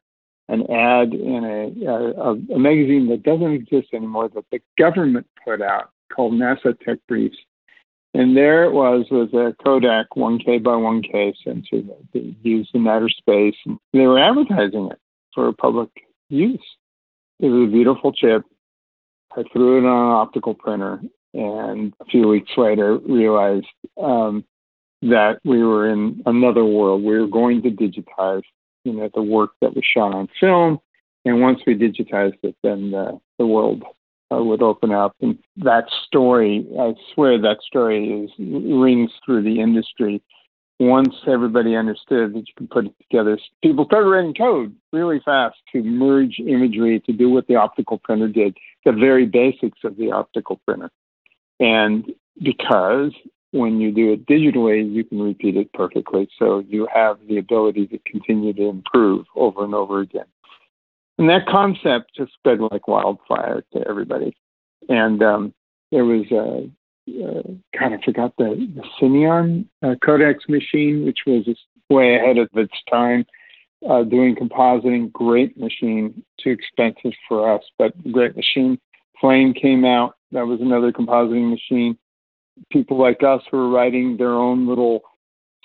an ad in a, a, a magazine that doesn't exist anymore that the government put out called NASA Tech Briefs. And there it was, was a Kodak one K by one K sensor that they used in outer space. And they were advertising it for public use. It was a beautiful chip. I threw it on an optical printer. And a few weeks later, realized um, that we were in another world. We were going to digitize, you know, the work that was shot on film. And once we digitized it, then the, the world uh, would open up. And that story, I swear that story is, rings through the industry. Once everybody understood that you could put it together, people started writing code really fast to merge imagery, to do what the optical printer did, the very basics of the optical printer. And because when you do it digitally, you can repeat it perfectly. So you have the ability to continue to improve over and over again. And that concept just spread like wildfire to everybody. And um, there was a... Uh, kind of forgot the, the Cineon uh, Codex machine, which was way ahead of its time, uh, doing compositing. Great machine, too expensive for us, but great machine. Flame came out. That was another compositing machine. People like us were writing their own little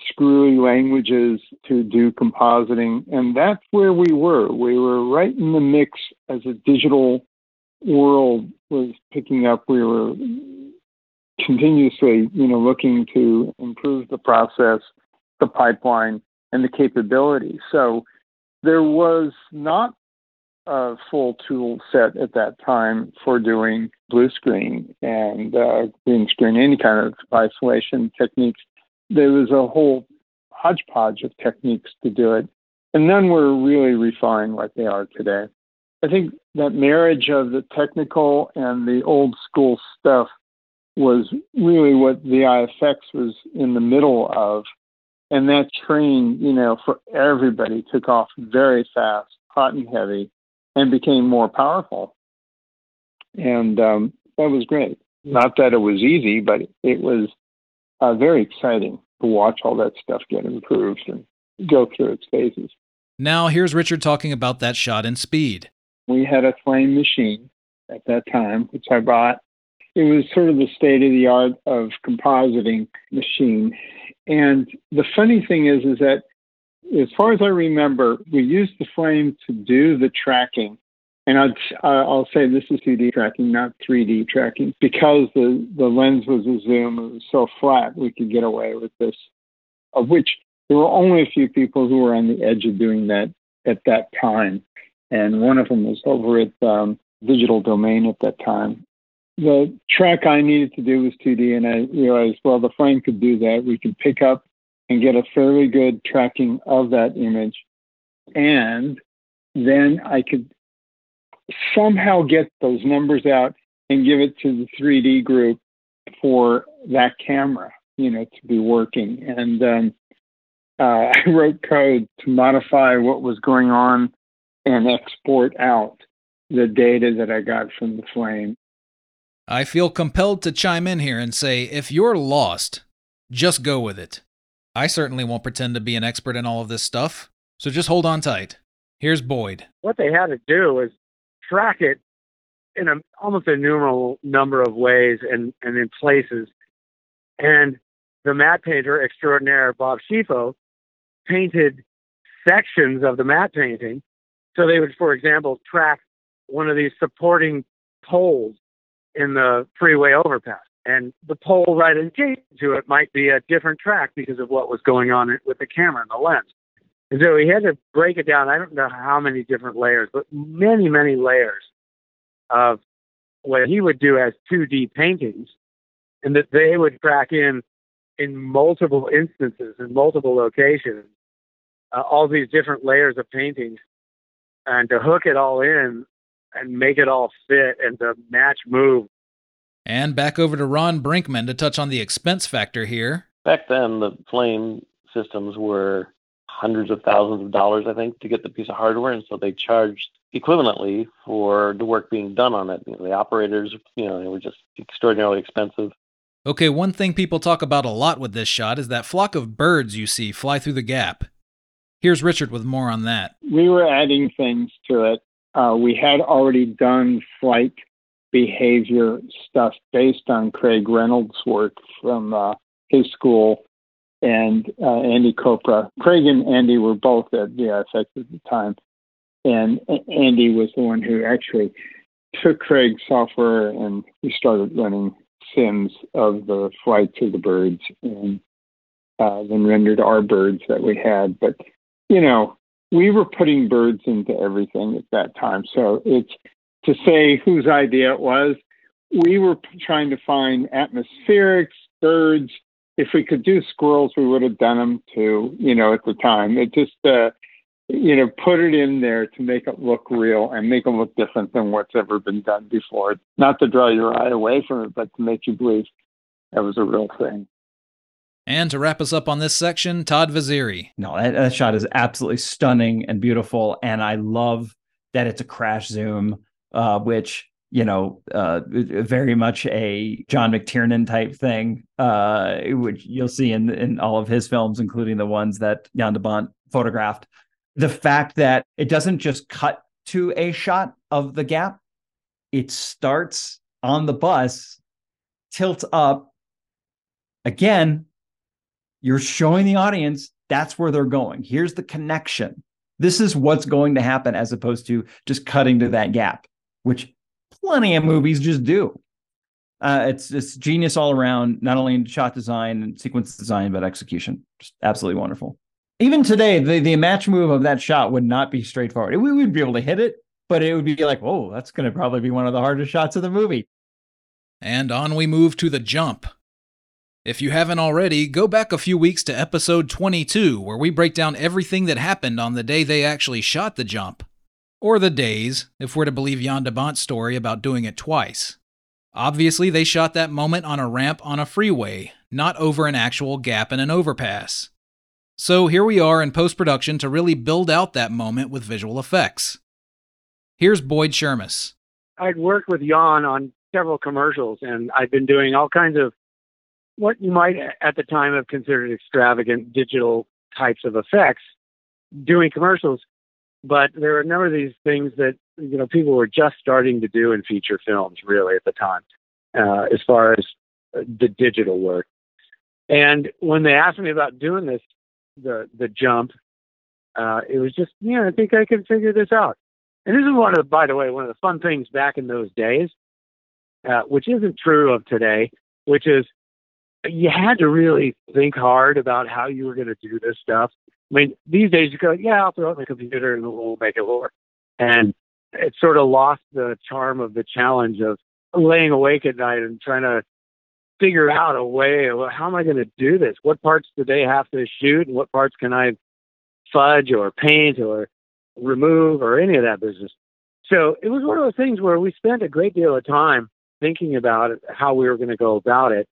screwy languages to do compositing, and that's where we were. We were right in the mix as a digital world was picking up. We were continuously, you know, looking to improve the process, the pipeline, and the capability. So there was not a full tool set at that time for doing blue screen and uh, green screen, any kind of isolation techniques. There was a whole hodgepodge of techniques to do it. And none were really refined like they are today. I think that marriage of the technical and the old school stuff was really what the V I F X was in the middle of. And that train, you know, for everybody took off very fast, hot and heavy, and became more powerful. And um, that was great. Not that it was easy, but it was uh, very exciting to watch all that stuff get improved and go through its phases. Now here's Richard talking about that shot in Speed. We had a Flame machine at that time, which I bought. It was sort of the state-of-the-art of compositing machine. And the funny thing is, is that as far as I remember, we used the Flame to do the tracking. And I'd, I'll say this is two D tracking, not three D tracking, because the, the lens was a zoom. It was so flat we could get away with this, of which there were only a few people who were on the edge of doing that at that time. And one of them was over at um, Digital Domain at that time. The track I needed to do was two D, and I realized, well, the Flame could do that. We could pick up and get a fairly good tracking of that image. And then I could somehow get those numbers out and give it to the three D group for that camera, you know, to be working. And um, uh, I wrote code to modify what was going on and export out the data that I got from the Flame. I feel compelled to chime in here and say, if you're lost, just go with it. I certainly won't pretend to be an expert in all of this stuff, so just hold on tight. Here's Boyd. What they had to do is track it in a, almost an innumerable number of ways and, and in places. And the matte painter extraordinaire, Bob Schifo, painted sections of the matte painting. So they would, for example, track one of these supporting poles in the freeway overpass. And the pole right adjacent to it might be a different track because of what was going on with the camera and the lens. And so we had to break it down. I don't know how many different layers, but many, many layers of what he would do as two D paintings, and that they would track in in multiple instances, in multiple locations, uh, all these different layers of paintings, and to hook it all in and make it all fit and the match move. And back over to Ron Brinkman to touch on the expense factor here. Back then, the Flame systems were hundreds of thousands of dollars, I think, to get the piece of hardware, and so they charged equivalently for the work being done on it. You know, the operators, you know, they were just extraordinarily expensive. Okay, one thing people talk about a lot with this shot is that flock of birds you see fly through the gap. Here's Richard with more on that. We were adding things to it. Uh, we had already done flight behavior stuff based on Craig Reynolds' work from uh, his school and uh, Andy Kopra. Craig and Andy were both at V I F X at the time, and Andy was the one who actually took Craig's software and we started running sims of the flights of the birds and uh, then rendered our birds that we had. But, you know, we were putting birds into everything at that time. So it's to say whose idea it was. We were trying to find atmospherics, birds. If we could do squirrels, we would have done them too, you know, at the time. It just, uh, you know, put it in there to make it look real and make it look different than what's ever been done before. Not to draw your eye away from it, but to make you believe that was a real thing. And to wrap us up on this section, Todd Vaziri. No, that, that shot is absolutely stunning and beautiful. And I love that it's a crash zoom, uh, which, you know, uh, very much a John McTiernan type thing, uh, which you'll see in, in all of his films, including the ones that Jan de Bont photographed. The fact that it doesn't just cut to a shot of the gap. It starts on the bus, tilts up. Again, you're showing the audience that's where they're going. Here's the connection. This is what's going to happen, as opposed to just cutting to that gap, which plenty of movies just do. Uh, it's it's genius all around, not only in shot design and sequence design, but execution. Just absolutely wonderful. Even today, the, the match move of that shot would not be straightforward. We would be able to hit it, but it would be like, whoa, that's going to probably be one of the hardest shots of the movie. And on we move to the jump. If you haven't already, go back a few weeks to episode twenty-two, where we break down everything that happened on the day they actually shot the jump. Or the days, if we're to believe Jan de Bont's story about doing it twice. Obviously, they shot that moment on a ramp on a freeway, not over an actual gap in an overpass. So here we are in post-production to really build out that moment with visual effects. Here's Boyd Shermis. I'd worked with Jan on several commercials, and I'd been doing all kinds of what you might at the time have considered extravagant digital types of effects, doing commercials. But there were a number of these things that, you know, people were just starting to do in feature films, really, at the time, uh, as far as the digital work. And when they asked me about doing this, the the jump, uh, it was just, you know, I think I can figure this out. And this is one of the, by the way, one of the fun things back in those days, uh, which isn't true of today, which is you had to really think hard about how you were going to do this stuff. I mean, these days you go, yeah, I'll throw it in the computer and we'll make it work. And it sort of lost the charm of the challenge of laying awake at night and trying to figure out a way of, well, how am I going to do this? What parts do they have to shoot? And what parts can I fudge or paint or remove or any of that business? So it was one of those things where we spent a great deal of time thinking about how we were going to go about it.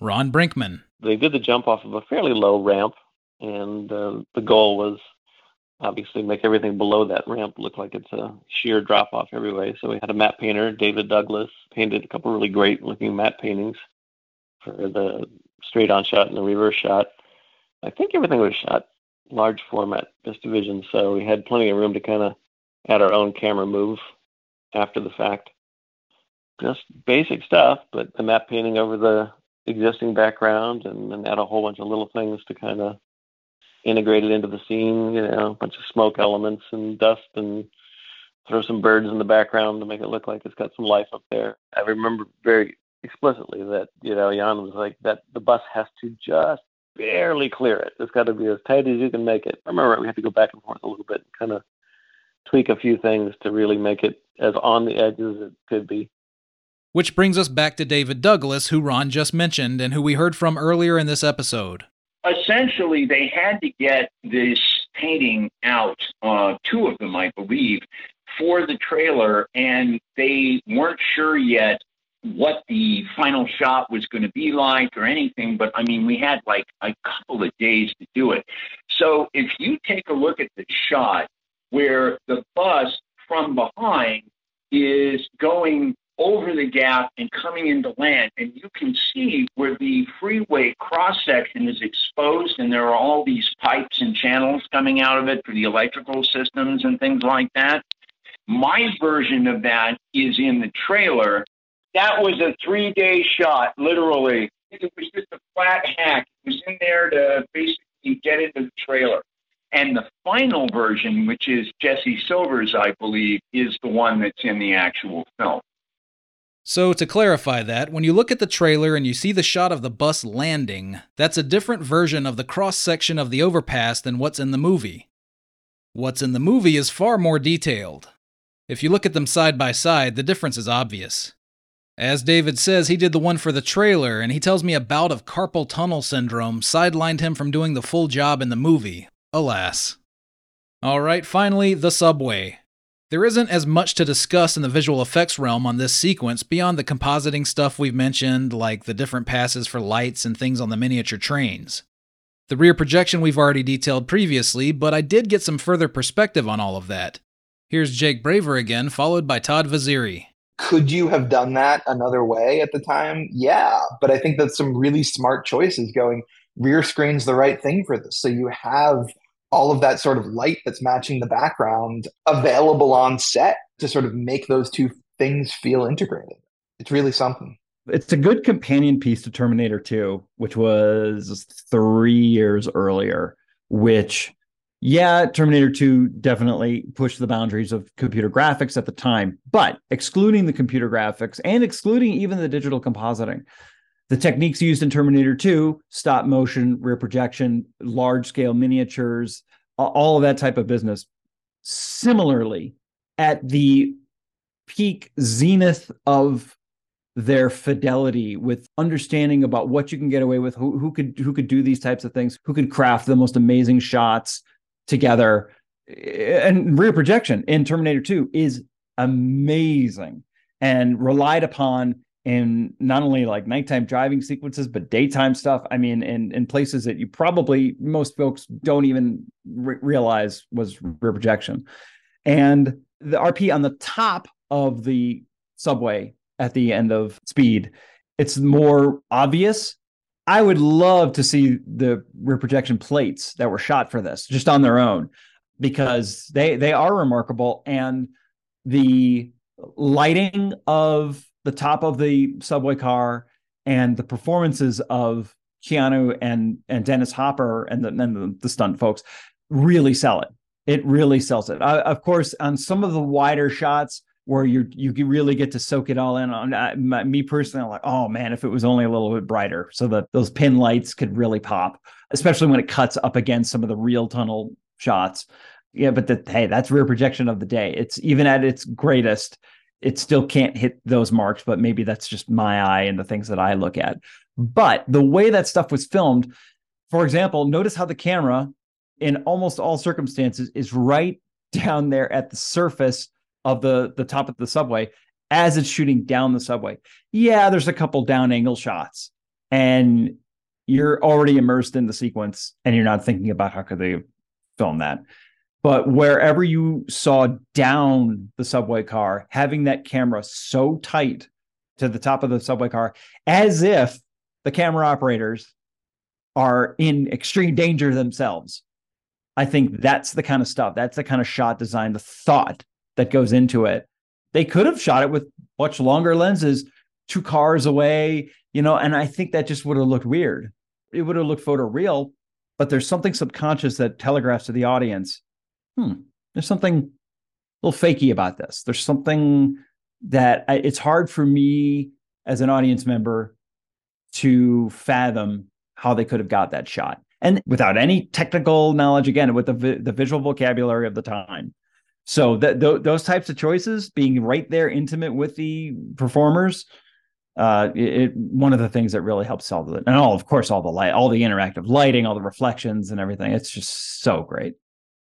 Ron Brinkman. They did the jump off of a fairly low ramp. And uh, the goal was obviously make everything below that ramp look like it's a sheer drop off every way. So we had a matte painter, David Douglas, painted a couple really great looking matte paintings for the straight on shot and the reverse shot. I think everything was shot large format, this division. So we had plenty of room to kind of add our own camera move after the fact. Just basic stuff, but the matte painting over the existing background, and then add a whole bunch of little things to kind of integrated into the scene, you know, a bunch of smoke elements and dust, and throw some birds in the background to make it look like it's got some life up there. I remember very explicitly that, you know, Jan was like, that the bus has to just barely clear it. It's got to be as tight as you can make it. I remember we had to go back and forth a little bit and kind of tweak a few things to really make it as on the edge as it could be. Which brings us back to David Douglas, who Ron just mentioned and who we heard from earlier in this episode. Essentially, they had to get this painting out, uh, two of them, I believe, for the trailer, and they weren't sure yet what the final shot was going to be like or anything, but, I mean, we had, like, a couple of days to do it. So if you take a look at the shot where the bus from behind is going over the gap and coming into land, and you can see where the freeway cross-section is exposed, and there are all these pipes and channels coming out of it for the electrical systems and things like that. My version of that is in the trailer. That was a three-day shot, literally. It was just a flat hack. It was in there to basically get into the trailer. And the final version, which is Jesse Silver's, I believe, is the one that's in the actual film. So to clarify that, when you look at the trailer and you see the shot of the bus landing, that's a different version of the cross-section of the overpass than what's in the movie. What's in the movie is far more detailed. If you look at them side by side, the difference is obvious. As David says, he did the one for the trailer, and he tells me a bout of carpal tunnel syndrome sidelined him from doing the full job in the movie. Alas. Alright, finally, the subway. There isn't as much to discuss in the visual effects realm on this sequence beyond the compositing stuff we've mentioned, like the different passes for lights and things on the miniature trains. The rear projection we've already detailed previously, but I did get some further perspective on all of that. Here's Jake Braver again, followed by Todd Vaziri. Could you have done that another way at the time? Yeah, but I think that's some really smart choices going, rear screen's the right thing for this. So you have all of that sort of light that's matching the background available on set to sort of make those two things feel integrated. It's really something. It's a good companion piece to Terminator two, which was three years earlier, which, yeah, Terminator two definitely pushed the boundaries of computer graphics at the time, but excluding the computer graphics and excluding even the digital compositing, the techniques used in Terminator two, stop motion, rear projection, large-scale miniatures, all of that type of business. Similarly, at the peak zenith of their fidelity with understanding about what you can get away with, who, who could who could do these types of things, who could craft the most amazing shots together. And rear projection in Terminator two is amazing and relied upon in not only like nighttime driving sequences, but daytime stuff. I mean, in, in places that you probably, most folks don't even re- realize was rear projection. And the R P on the top of the subway at the end of Speed, it's more obvious. I would love to see the rear projection plates that were shot for this just on their own, because they, they are remarkable. And the lighting of the top of the subway car and the performances of Keanu and, and Dennis Hopper and the, and the, the stunt folks really sell it. It really sells it. I, of course, on some of the wider shots where you you really get to soak it all in, on me personally, I'm like, oh man, if it was only a little bit brighter so that those pin lights could really pop, especially when it cuts up against some of the real tunnel shots. Yeah, but the, hey, that's rear projection of the day. It's even at its greatest, it still can't hit those marks, but maybe that's just my eye and the things that I look at. But the way that stuff was filmed, for example, notice how the camera in almost all circumstances is right down there at the surface of the, the top of the subway as it's shooting down the subway. Yeah, there's a couple down angle shots and you're already immersed in the sequence and you're not thinking about how could they film that. But wherever you saw down the subway car, having that camera so tight to the top of the subway car, as if the camera operators are in extreme danger themselves. I think that's the kind of stuff. That's the kind of shot design, the thought that goes into it. They could have shot it with much longer lenses, two cars away, you know, and I think that just would have looked weird. It would have looked photoreal, but there's something subconscious that telegraphs to the audience, hmm, there's something a little fakey about this. There's something that I, it's hard for me as an audience member to fathom how they could have got that shot. And without any technical knowledge, again, with the vi- the visual vocabulary of the time. So that th- those types of choices, being right there intimate with the performers, uh, it, it one of the things that really helps solve it. And all, of course, all the light, all the interactive lighting, all the reflections and everything. It's just so great.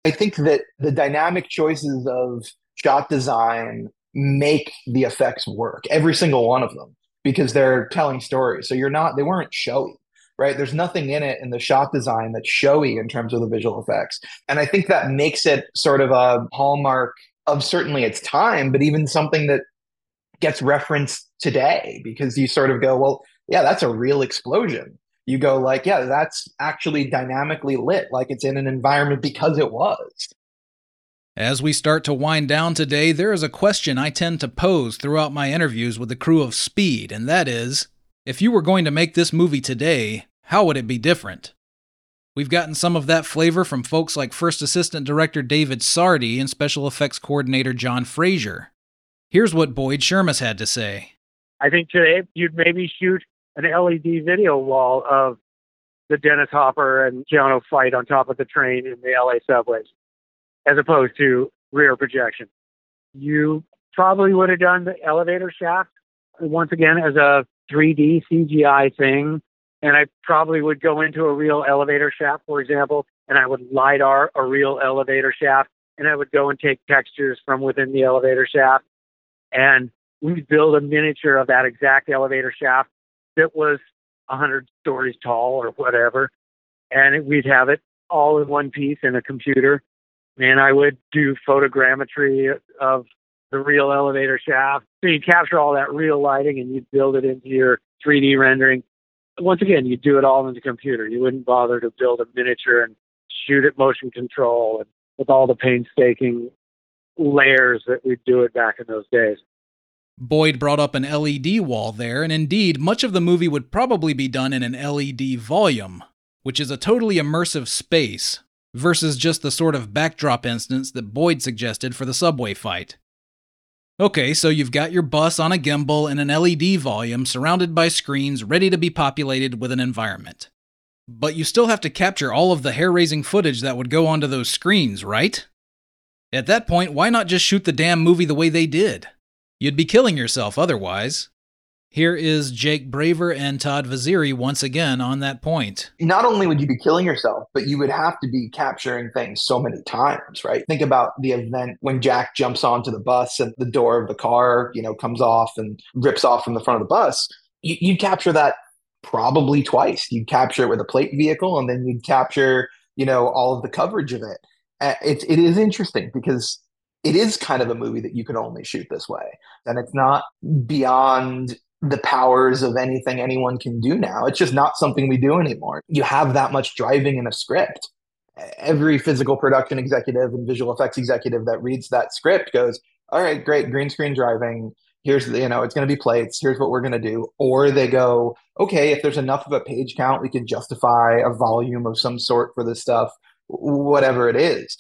I think that the dynamic choices of shot design make the effects work, every single one of them, because they're telling stories. So you're not, they weren't showy, right? There's nothing in it in the shot design that's showy in terms of the visual effects. And I think that makes it sort of a hallmark of certainly its time, but even something that gets referenced today, because you sort of go, well, yeah, that's a real explosion. You go like, yeah, that's actually dynamically lit, like it's in an environment because it was. As we start to wind down today, there is a question I tend to pose throughout my interviews with the crew of Speed, and that is, if you were going to make this movie today, how would it be different? We've gotten some of that flavor from folks like First Assistant Director David Sardi and Special Effects Coordinator John Frazier. Here's what Boyd Shermis had to say. I think today you'd maybe shoot an L E D video wall of the Dennis Hopper and Keanu fight on top of the train in the L A subways, as opposed to rear projection. You probably would have done the elevator shaft, once again, as a three D C G I thing. And I probably would go into a real elevator shaft, for example, and I would LiDAR a real elevator shaft, and I would go and take textures from within the elevator shaft. And we'd build a miniature of that exact elevator shaft that was one hundred stories tall or whatever. And it, we'd have it all in one piece in a computer. And I would do photogrammetry of the real elevator shaft. So you'd capture all that real lighting and you'd build it into your three D rendering. Once again, you do it all in the computer. You wouldn't bother to build a miniature and shoot at motion control and with all the painstaking layers that we do it back in those days. Boyd brought up an L E D wall there, and indeed, much of the movie would probably be done in an L E D volume, which is a totally immersive space, versus just the sort of backdrop instance that Boyd suggested for the subway fight. Okay, so you've got your bus on a gimbal in an L E D volume surrounded by screens ready to be populated with an environment. But you still have to capture all of the hair-raising footage that would go onto those screens, right? At that point, why not just shoot the damn movie the way they did? You'd be killing yourself otherwise. Here is Jake Braver and Todd Vaziri once again on that point. Not only would you be killing yourself, but you would have to be capturing things so many times, right? Think about the event when Jack jumps onto the bus and the door of the car, you know, comes off and rips off from the front of the bus. You, you'd capture that probably twice. You'd capture it with a plate vehicle, and then you'd capture, you know, all of the coverage of it. It, it is interesting because it is kind of a movie that you could only shoot this way. And it's not beyond the powers of anything anyone can do now. It's just not something we do anymore. You have that much driving in a script. Every physical production executive and visual effects executive that reads that script goes, all right, great, green screen driving. Here's, you know, it's going to be plates. Here's what we're going to do. Or they go, okay, if there's enough of a page count, we can justify a volume of some sort for this stuff, whatever it is.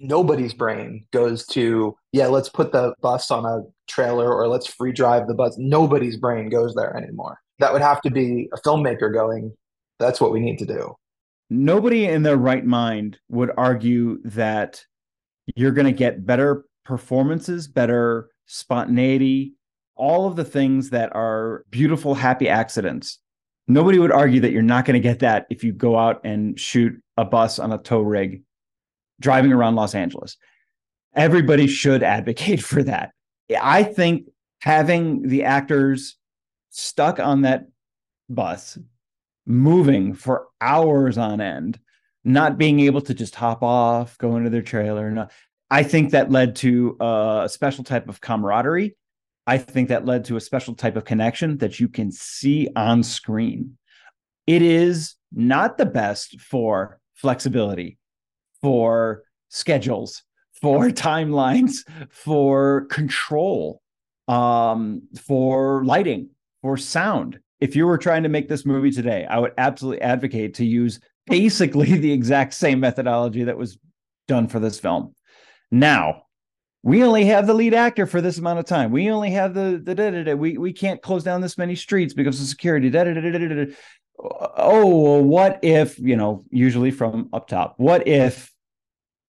Nobody's brain goes to, yeah, let's put the bus on a trailer or let's free drive the bus. Nobody's brain goes there anymore. That would have to be a filmmaker going, that's what we need to do. Nobody in their right mind would argue that you're going to get better performances, better spontaneity, all of the things that are beautiful, happy accidents. Nobody would argue that you're not going to get that if you go out and shoot a bus on a tow rig driving around Los Angeles. Everybody should advocate for that. I think having the actors stuck on that bus, moving for hours on end, not being able to just hop off, go into their trailer. No, I think that led to a special type of camaraderie. I think that led to a special type of connection that you can see on screen. It is not the best for flexibility, for schedules, for timelines, for control, um, for lighting, for sound. If you were trying to make this movie today, I would absolutely advocate to use basically the exact same methodology that was done for this film. Now, we only have the lead actor for this amount of time. We only have the, the da, da, da. We, we can't close down this many streets because of security. Da, da, da, da, da, da. Oh, what if, you know, usually from up top, what if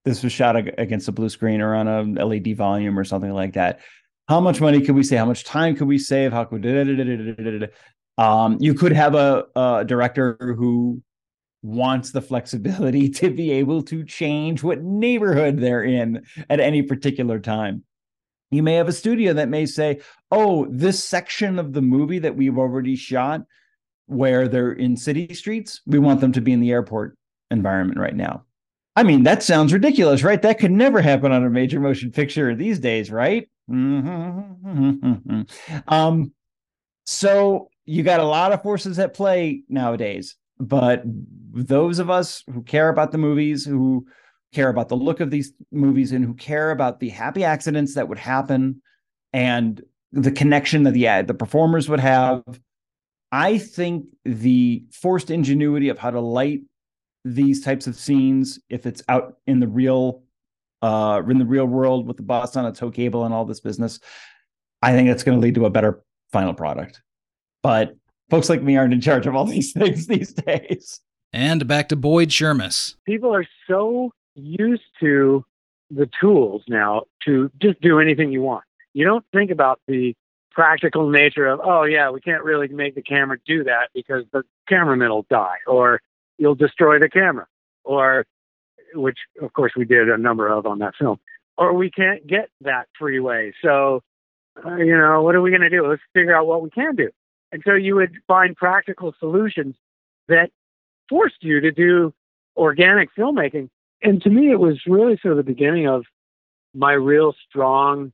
this was shot against a blue screen or on an L E D volume or something like that? How much money could we save? How much time could we save? How could um, you could have a, a director who wants the flexibility to be able to change what neighborhood they're in at any particular time. You may have a studio that may say, oh, this section of the movie that we've already shot where they're in city streets, we want them to be in the airport environment right now. I mean, that sounds ridiculous, right? That could never happen on a major motion picture these days, right? Mm-hmm, mm-hmm, mm-hmm. Um, so you got a lot of forces at play nowadays, but those of us who care about the movies, who care about the look of these movies, and who care about the happy accidents that would happen and the connection that the, the performers would have, I think the forced ingenuity of how to light these types of scenes, if it's out in the real, uh, in the real world with the bus on a tow cable and all this business, I think that's going to lead to a better final product. But folks like me aren't in charge of all these things these days. And back to Boyd Shermis. People are so used to the tools now to just do anything you want. You don't think about the practical nature of, oh, yeah, we can't really make the camera do that because the cameraman will die, or you'll destroy the camera, or which, of course, we did a number of on that film, or we can't get that freeway. So, uh, you know, what are we going to do? Let's figure out what we can do. And so you would find practical solutions that forced you to do organic filmmaking. And to me, it was really sort of the beginning of my real strong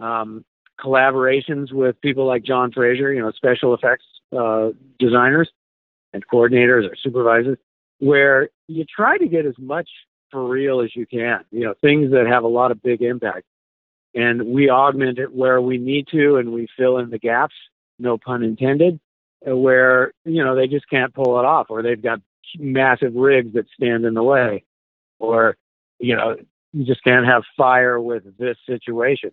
um, collaborations with people like John Frazier, you know, special effects uh, designers and coordinators or supervisors, where you try to get as much for real as you can, you know, things that have a lot of big impact. And we augment it where we need to, and we fill in the gaps, no pun intended, where, you know, they just can't pull it off, or they've got massive rigs that stand in the way, or, you know, you just can't have fire with this situation.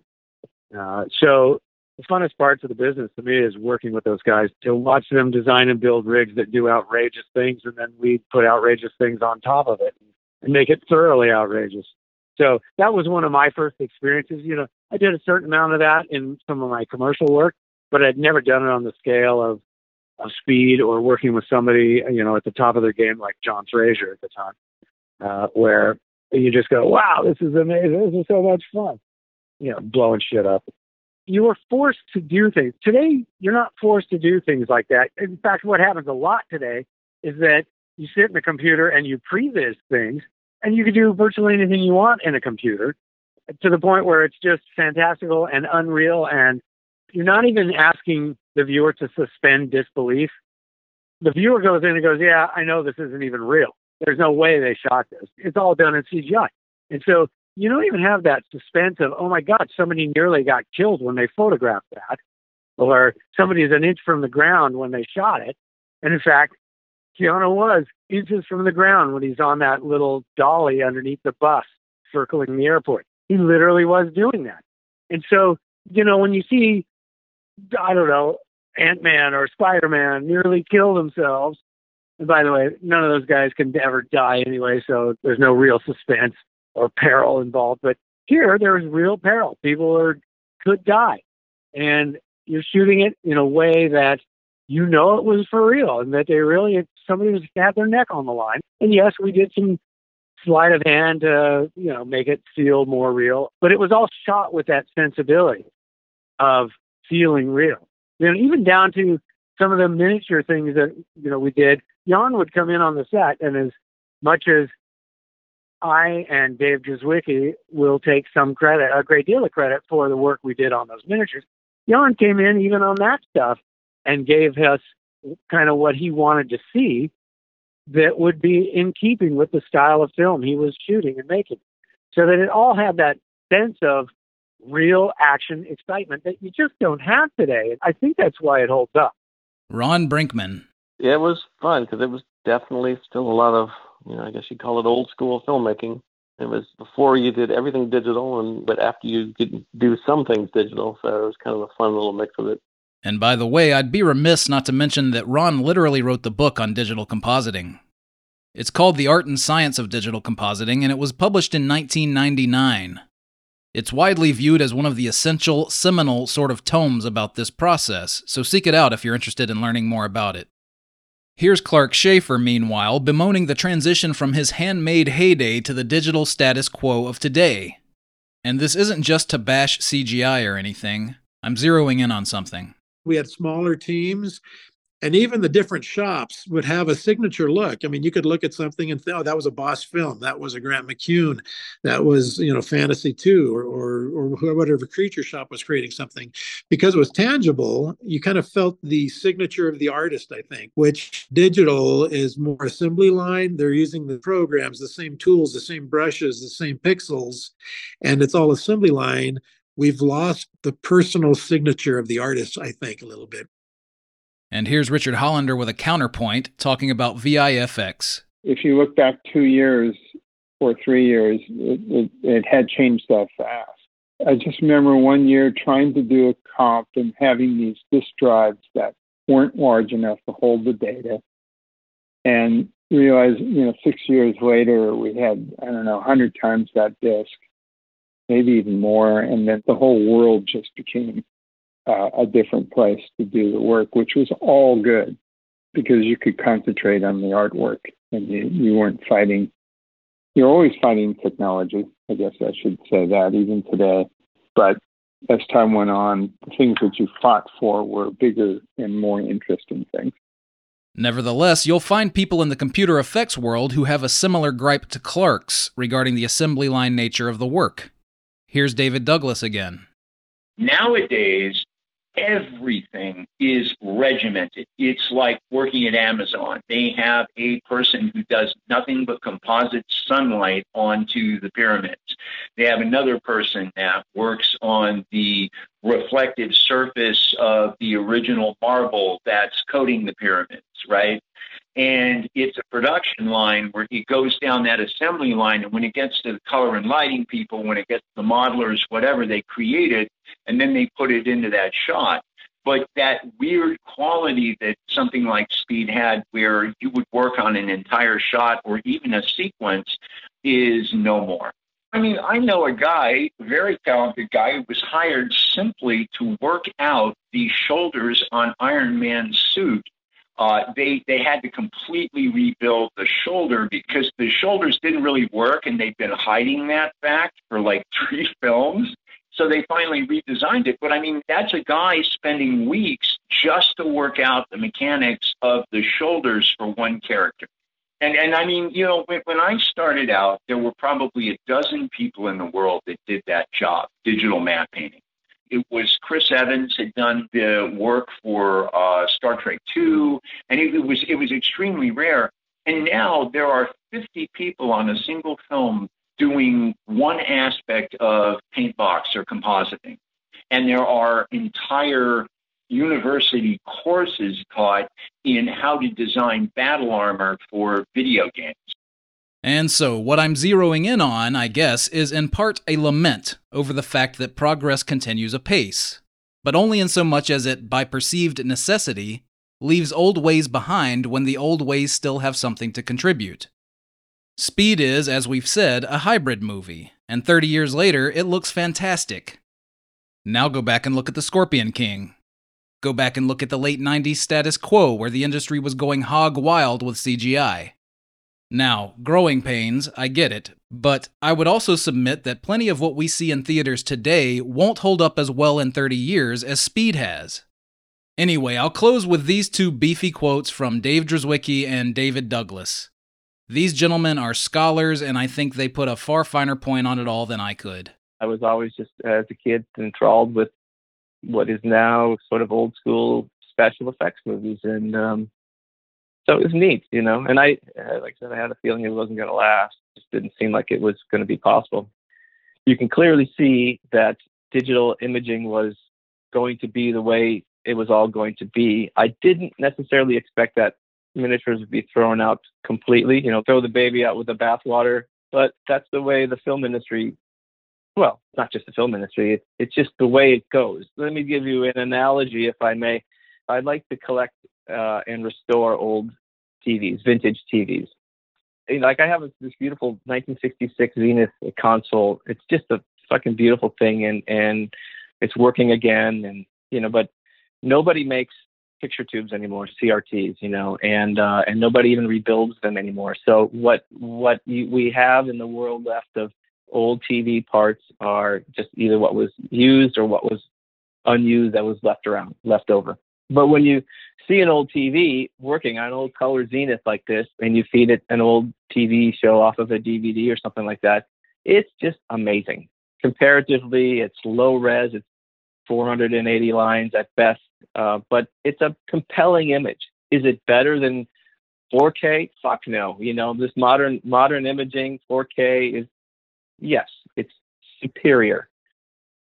Uh, so the funnest parts of the business to me is working with those guys, to watch them design and build rigs that do outrageous things, and then we put outrageous things on top of it and make it thoroughly outrageous. So that was one of my first experiences. You know, I did a certain amount of that in some of my commercial work, but I'd never done it on the scale of of Speed, or working with somebody, you know, at the top of their game like John Frazier at the time, uh, where you just go, wow, this is amazing. This is so much fun, you know, blowing shit up. You were forced to do things. Today, you're not forced to do things like that. In fact, what happens a lot today is that you sit in a computer and you previs things, and you can do virtually anything you want in a computer, to the point where it's just fantastical and unreal, and you're not even asking the viewer to suspend disbelief. The viewer goes in and goes, yeah, I know this isn't even real. There's no way they shot this. It's all done in C G I. And so you don't even have that suspense of, oh my God, somebody nearly got killed when they photographed that, or somebody's an inch from the ground when they shot it. And in fact, Keanu was inches from the ground when he's on that little dolly underneath the bus circling the airport. He literally was doing that. And so, you know, when you see, I don't know, Ant-Man or Spider-Man nearly kill themselves. And by the way, none of those guys can ever die anyway, so there's no real suspense or peril involved. But here, there's real peril. People are, could die. And you're shooting it in a way that you know it was for real, and that they really, somebody was had their neck on the line. And yes, we did some sleight of hand to, you know, make it feel more real. But it was all shot with that sensibility of feeling real. You know, even down to some of the miniature things that, you know, we did. Jan would come in on the set, and as much as I and Dave Drzewiecki will take some credit, a great deal of credit for the work we did on those miniatures, Jan came in even on that stuff and gave us kind of what he wanted to see that would be in keeping with the style of film he was shooting and making. So that it all had that sense of real action excitement that you just don't have today. I think that's why it holds up. Ron Brinkman. Yeah, it was fun because it was definitely still a lot of, you know, I guess you'd call it old school filmmaking. It was before you did everything digital, and but after you could do some things digital. So it was kind of a fun little mix of it. And by the way, I'd be remiss not to mention that Ron literally wrote the book on digital compositing. It's called The Art and Science of Digital Compositing, and it was published in nineteen ninety-nine. It's widely viewed as one of the essential, seminal sort of tomes about this process, so seek it out if you're interested in learning more about it. Here's Clark Schaefer, meanwhile, bemoaning the transition from his handmade heyday to the digital status quo of today. And this isn't just to bash C G I or anything. I'm zeroing in on something. We had smaller teams, and even the different shops would have a signature look. I mean, you could look at something and think, oh, that was a Boss film. That was a Grant McCune. That was, you know, Fantasy two or, or, or whatever creature shop was creating something. Because it was tangible, you kind of felt the signature of the artist, I think, which digital is more assembly line. They're using the programs, the same tools, the same brushes, the same pixels, and it's all assembly line. We've lost the personal signature of the artist, I think, a little bit. And here's Richard Hollander with a counterpoint talking about V I F X. If you look back two years or three years, it, it, it had changed that fast. I just remember one year trying to do a comp and having these disk drives that weren't large enough to hold the data, and realized, you know, six years later we had, I don't know, a hundred times that disk. maybe even more. And then the whole world just became uh, a different place to do the work, which was all good because you could concentrate on the artwork and you, you weren't fighting. You're always fighting technology. I guess I should say that even today. But as time went on, the things that you fought for were bigger and more interesting things. Nevertheless, you'll find people in the computer effects world who have a similar gripe to Clark's regarding the assembly line nature of the work. Here's David Douglas again. Nowadays, everything is regimented. It's like working at Amazon. They have a person who does nothing but composite sunlight onto the pyramids. They have another person that works on the reflective surface of the original marble that's coating the pyramids, right? And it's a production line where it goes down that assembly line, and when it gets to the color and lighting people, when it gets to the modelers, whatever, they create it, and then they put it into that shot. But that weird quality that something like Speed had, where you would work on an entire shot or even a sequence, is no more. I mean, I know a guy, a very talented guy, who was hired simply to work out the shoulders on Iron Man's suit. Uh, they, they had to completely rebuild the shoulder because the shoulders didn't really work, and they've been hiding that fact for like three films. So they finally redesigned it. But I mean, that's a guy spending weeks just to work out the mechanics of the shoulders for one character. And, and I mean, you know, when, when I started out, there were probably a dozen people in the world that did that job, digital matte painting. It was Chris Evans had done the work for uh, Star Trek two, and it, it was it was extremely rare. And now there are fifty people on a single film doing one aspect of paintbox or compositing. And there are entire university courses taught in how to design battle armor for video games. And so, what I'm zeroing in on, I guess, is in part a lament over the fact that progress continues apace, but only in so much as it, by perceived necessity, leaves old ways behind when the old ways still have something to contribute. Speed is, as we've said, a hybrid movie, and thirty years later, it looks fantastic. Now go back and look at The Scorpion King. Go back and look at the late nineties status quo, where the industry was going hog wild with C G I. Now, growing pains, I get it, but I would also submit that plenty of what we see in theaters today won't hold up as well in thirty years as Speed has. Anyway, I'll close with these two beefy quotes from Dave Drzewiecki and David Douglas. These gentlemen are scholars, and I think they put a far finer point on it all than I could. I was always just, as a kid, enthralled with what is now sort of old school special effects movies, and um so it was neat, you know, and I, like I said, I had a feeling it wasn't going to last. It just didn't seem like it was going to be possible. You can clearly see that digital imaging was going to be the way it was all going to be. I didn't necessarily expect that miniatures would be thrown out completely, you know, throw the baby out with the bathwater. But that's the way the film industry, well, not just the film industry, it, it's just the way it goes. Let me give you an analogy, if I may. I'd like to collect uh, and restore old T Vs, vintage T Vs. Like I have this beautiful nineteen sixty-six Zenith console. It's just a fucking beautiful thing, and, and it's working again. And, you know, but nobody makes picture tubes anymore, C R Ts, you know, and, uh, and nobody even rebuilds them anymore. So what, what we have in the world left of old T V parts are just either what was used or what was unused that was left around, left over. But when you see an old T V working on an old color Zenith like this, and you feed it an old T V show off of a D V D or something like that, it's just amazing. Comparatively, it's low res, it's four hundred eighty lines at best, uh, but it's a compelling image. Is it better than four K? Fuck no. You know, this modern modern imaging, four K is, yes, it's superior.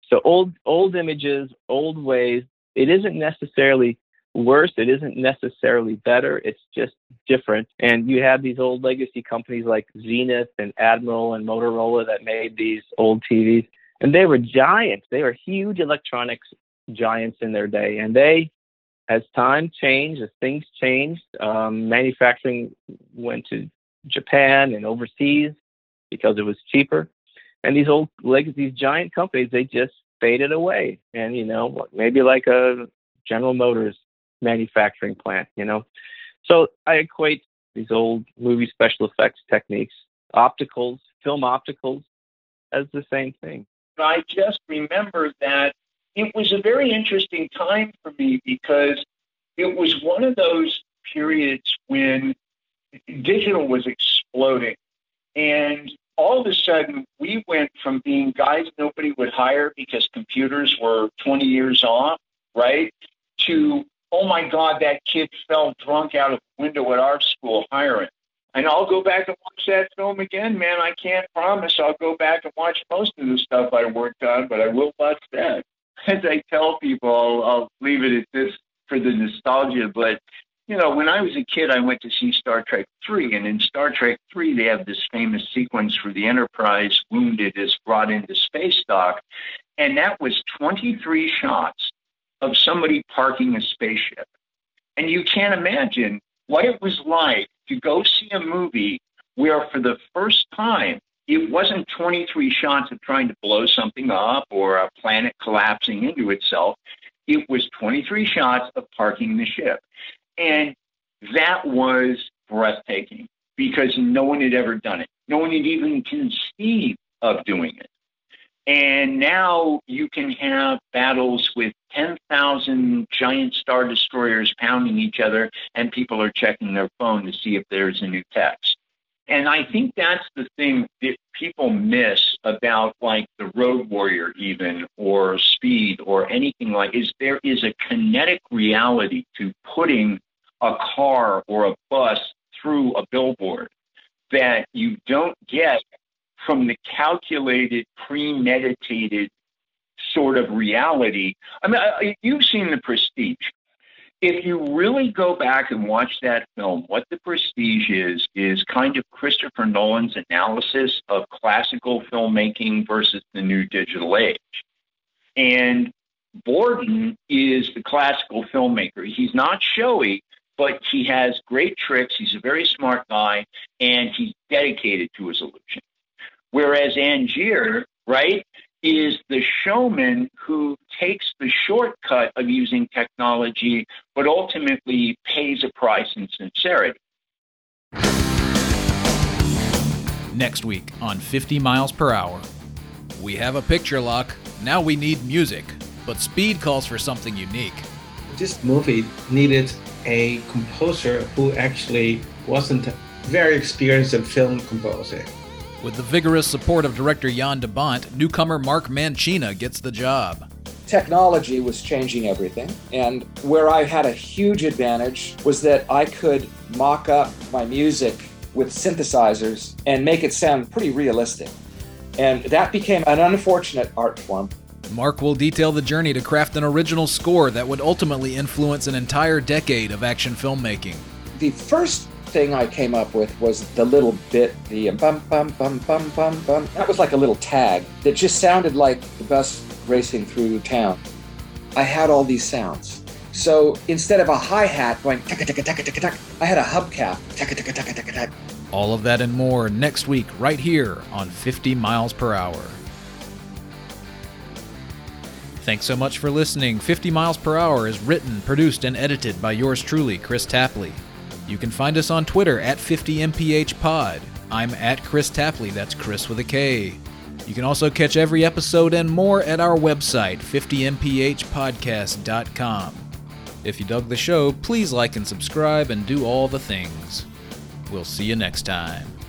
So old old images, old ways. It isn't necessarily worse. It isn't necessarily better. It's just different. And you have these old legacy companies like Zenith and Admiral and Motorola that made these old T Vs. And they were giants. They were huge electronics giants in their day. And they, as time changed, as things changed, um, manufacturing went to Japan and overseas because it was cheaper. And these old legacy, these giant companies, they just faded away. And, you know, maybe like a General Motors manufacturing plant, you know. So I equate these old movie special effects techniques, opticals, film opticals, as the same thing. I just remember that it was a very interesting time for me, because it was one of those periods when digital was exploding. And all of a sudden, we went from being guys nobody would hire because computers were twenty years off, right, to, oh, my God, that kid fell drunk out of the window at our school, hiring. And I'll go back and watch that film again, man. I can't promise I'll go back and watch most of the stuff I worked on, but I will watch that. As I tell people, I'll, I'll leave it at this for the nostalgia. But, you know, when I was a kid, I went to see Star Trek three. And in Star Trek three, they have this famous sequence where the Enterprise, wounded, is brought into space dock. And that was twenty-three shots of somebody parking a spaceship. And you can't imagine what it was like to go see a movie where for the first time, it wasn't twenty-three shots of trying to blow something up or a planet collapsing into itself. It was twenty-three shots of parking the ship. And that was breathtaking because no one had ever done it. No one had even conceived of doing it. And now you can have battles with ten thousand giant Star Destroyers pounding each other, and people are checking their phone to see if there's a new text. And I think that's the thing that people miss about, like, the Road Warrior even, or Speed, or anything like, is there is a kinetic reality to putting a car or a bus through a billboard that you don't get from the calculated, premeditated sort of reality. I mean, you've seen The Prestige. If you really go back and watch that film, what The Prestige is, is kind of Christopher Nolan's analysis of classical filmmaking versus the new digital age. And Borden is the classical filmmaker. He's not showy, but he has great tricks. He's a very smart guy, and he's dedicated to his illusion. Whereas Angier, right, is the showman who takes the shortcut of using technology, but ultimately pays a price in sincerity. Next week on fifty miles per hour. We have a picture lock. Now we need music, but Speed calls for something unique. This movie needed a composer who actually wasn't very experienced in film composing. With the vigorous support of director Jan de Bont, newcomer Mark Mancina gets the job. Technology was changing everything, and where I had a huge advantage was that I could mock up my music with synthesizers and make it sound pretty realistic. And that became an unfortunate art form. Mark will detail the journey to craft an original score that would ultimately influence an entire decade of action filmmaking. The first thing I came up with was the little bit, the bum, bum, bum, bum, bum, bum. That was like a little tag that just sounded like the bus racing through town. I had all these sounds. So instead of a hi-hat going, I had a hubcap. All of that and more next week, right here on fifty miles per hour. Thanks so much for listening. fifty miles per hour is written, produced, and edited by yours truly, Chris Tapley. You can find us on Twitter at fifty M P H pod. I'm at Chris Tapley, that's Chris with a K. You can also catch every episode and more at our website, fifty M P H podcast dot com. If you dug the show, please like and subscribe and do all the things. We'll see you next time.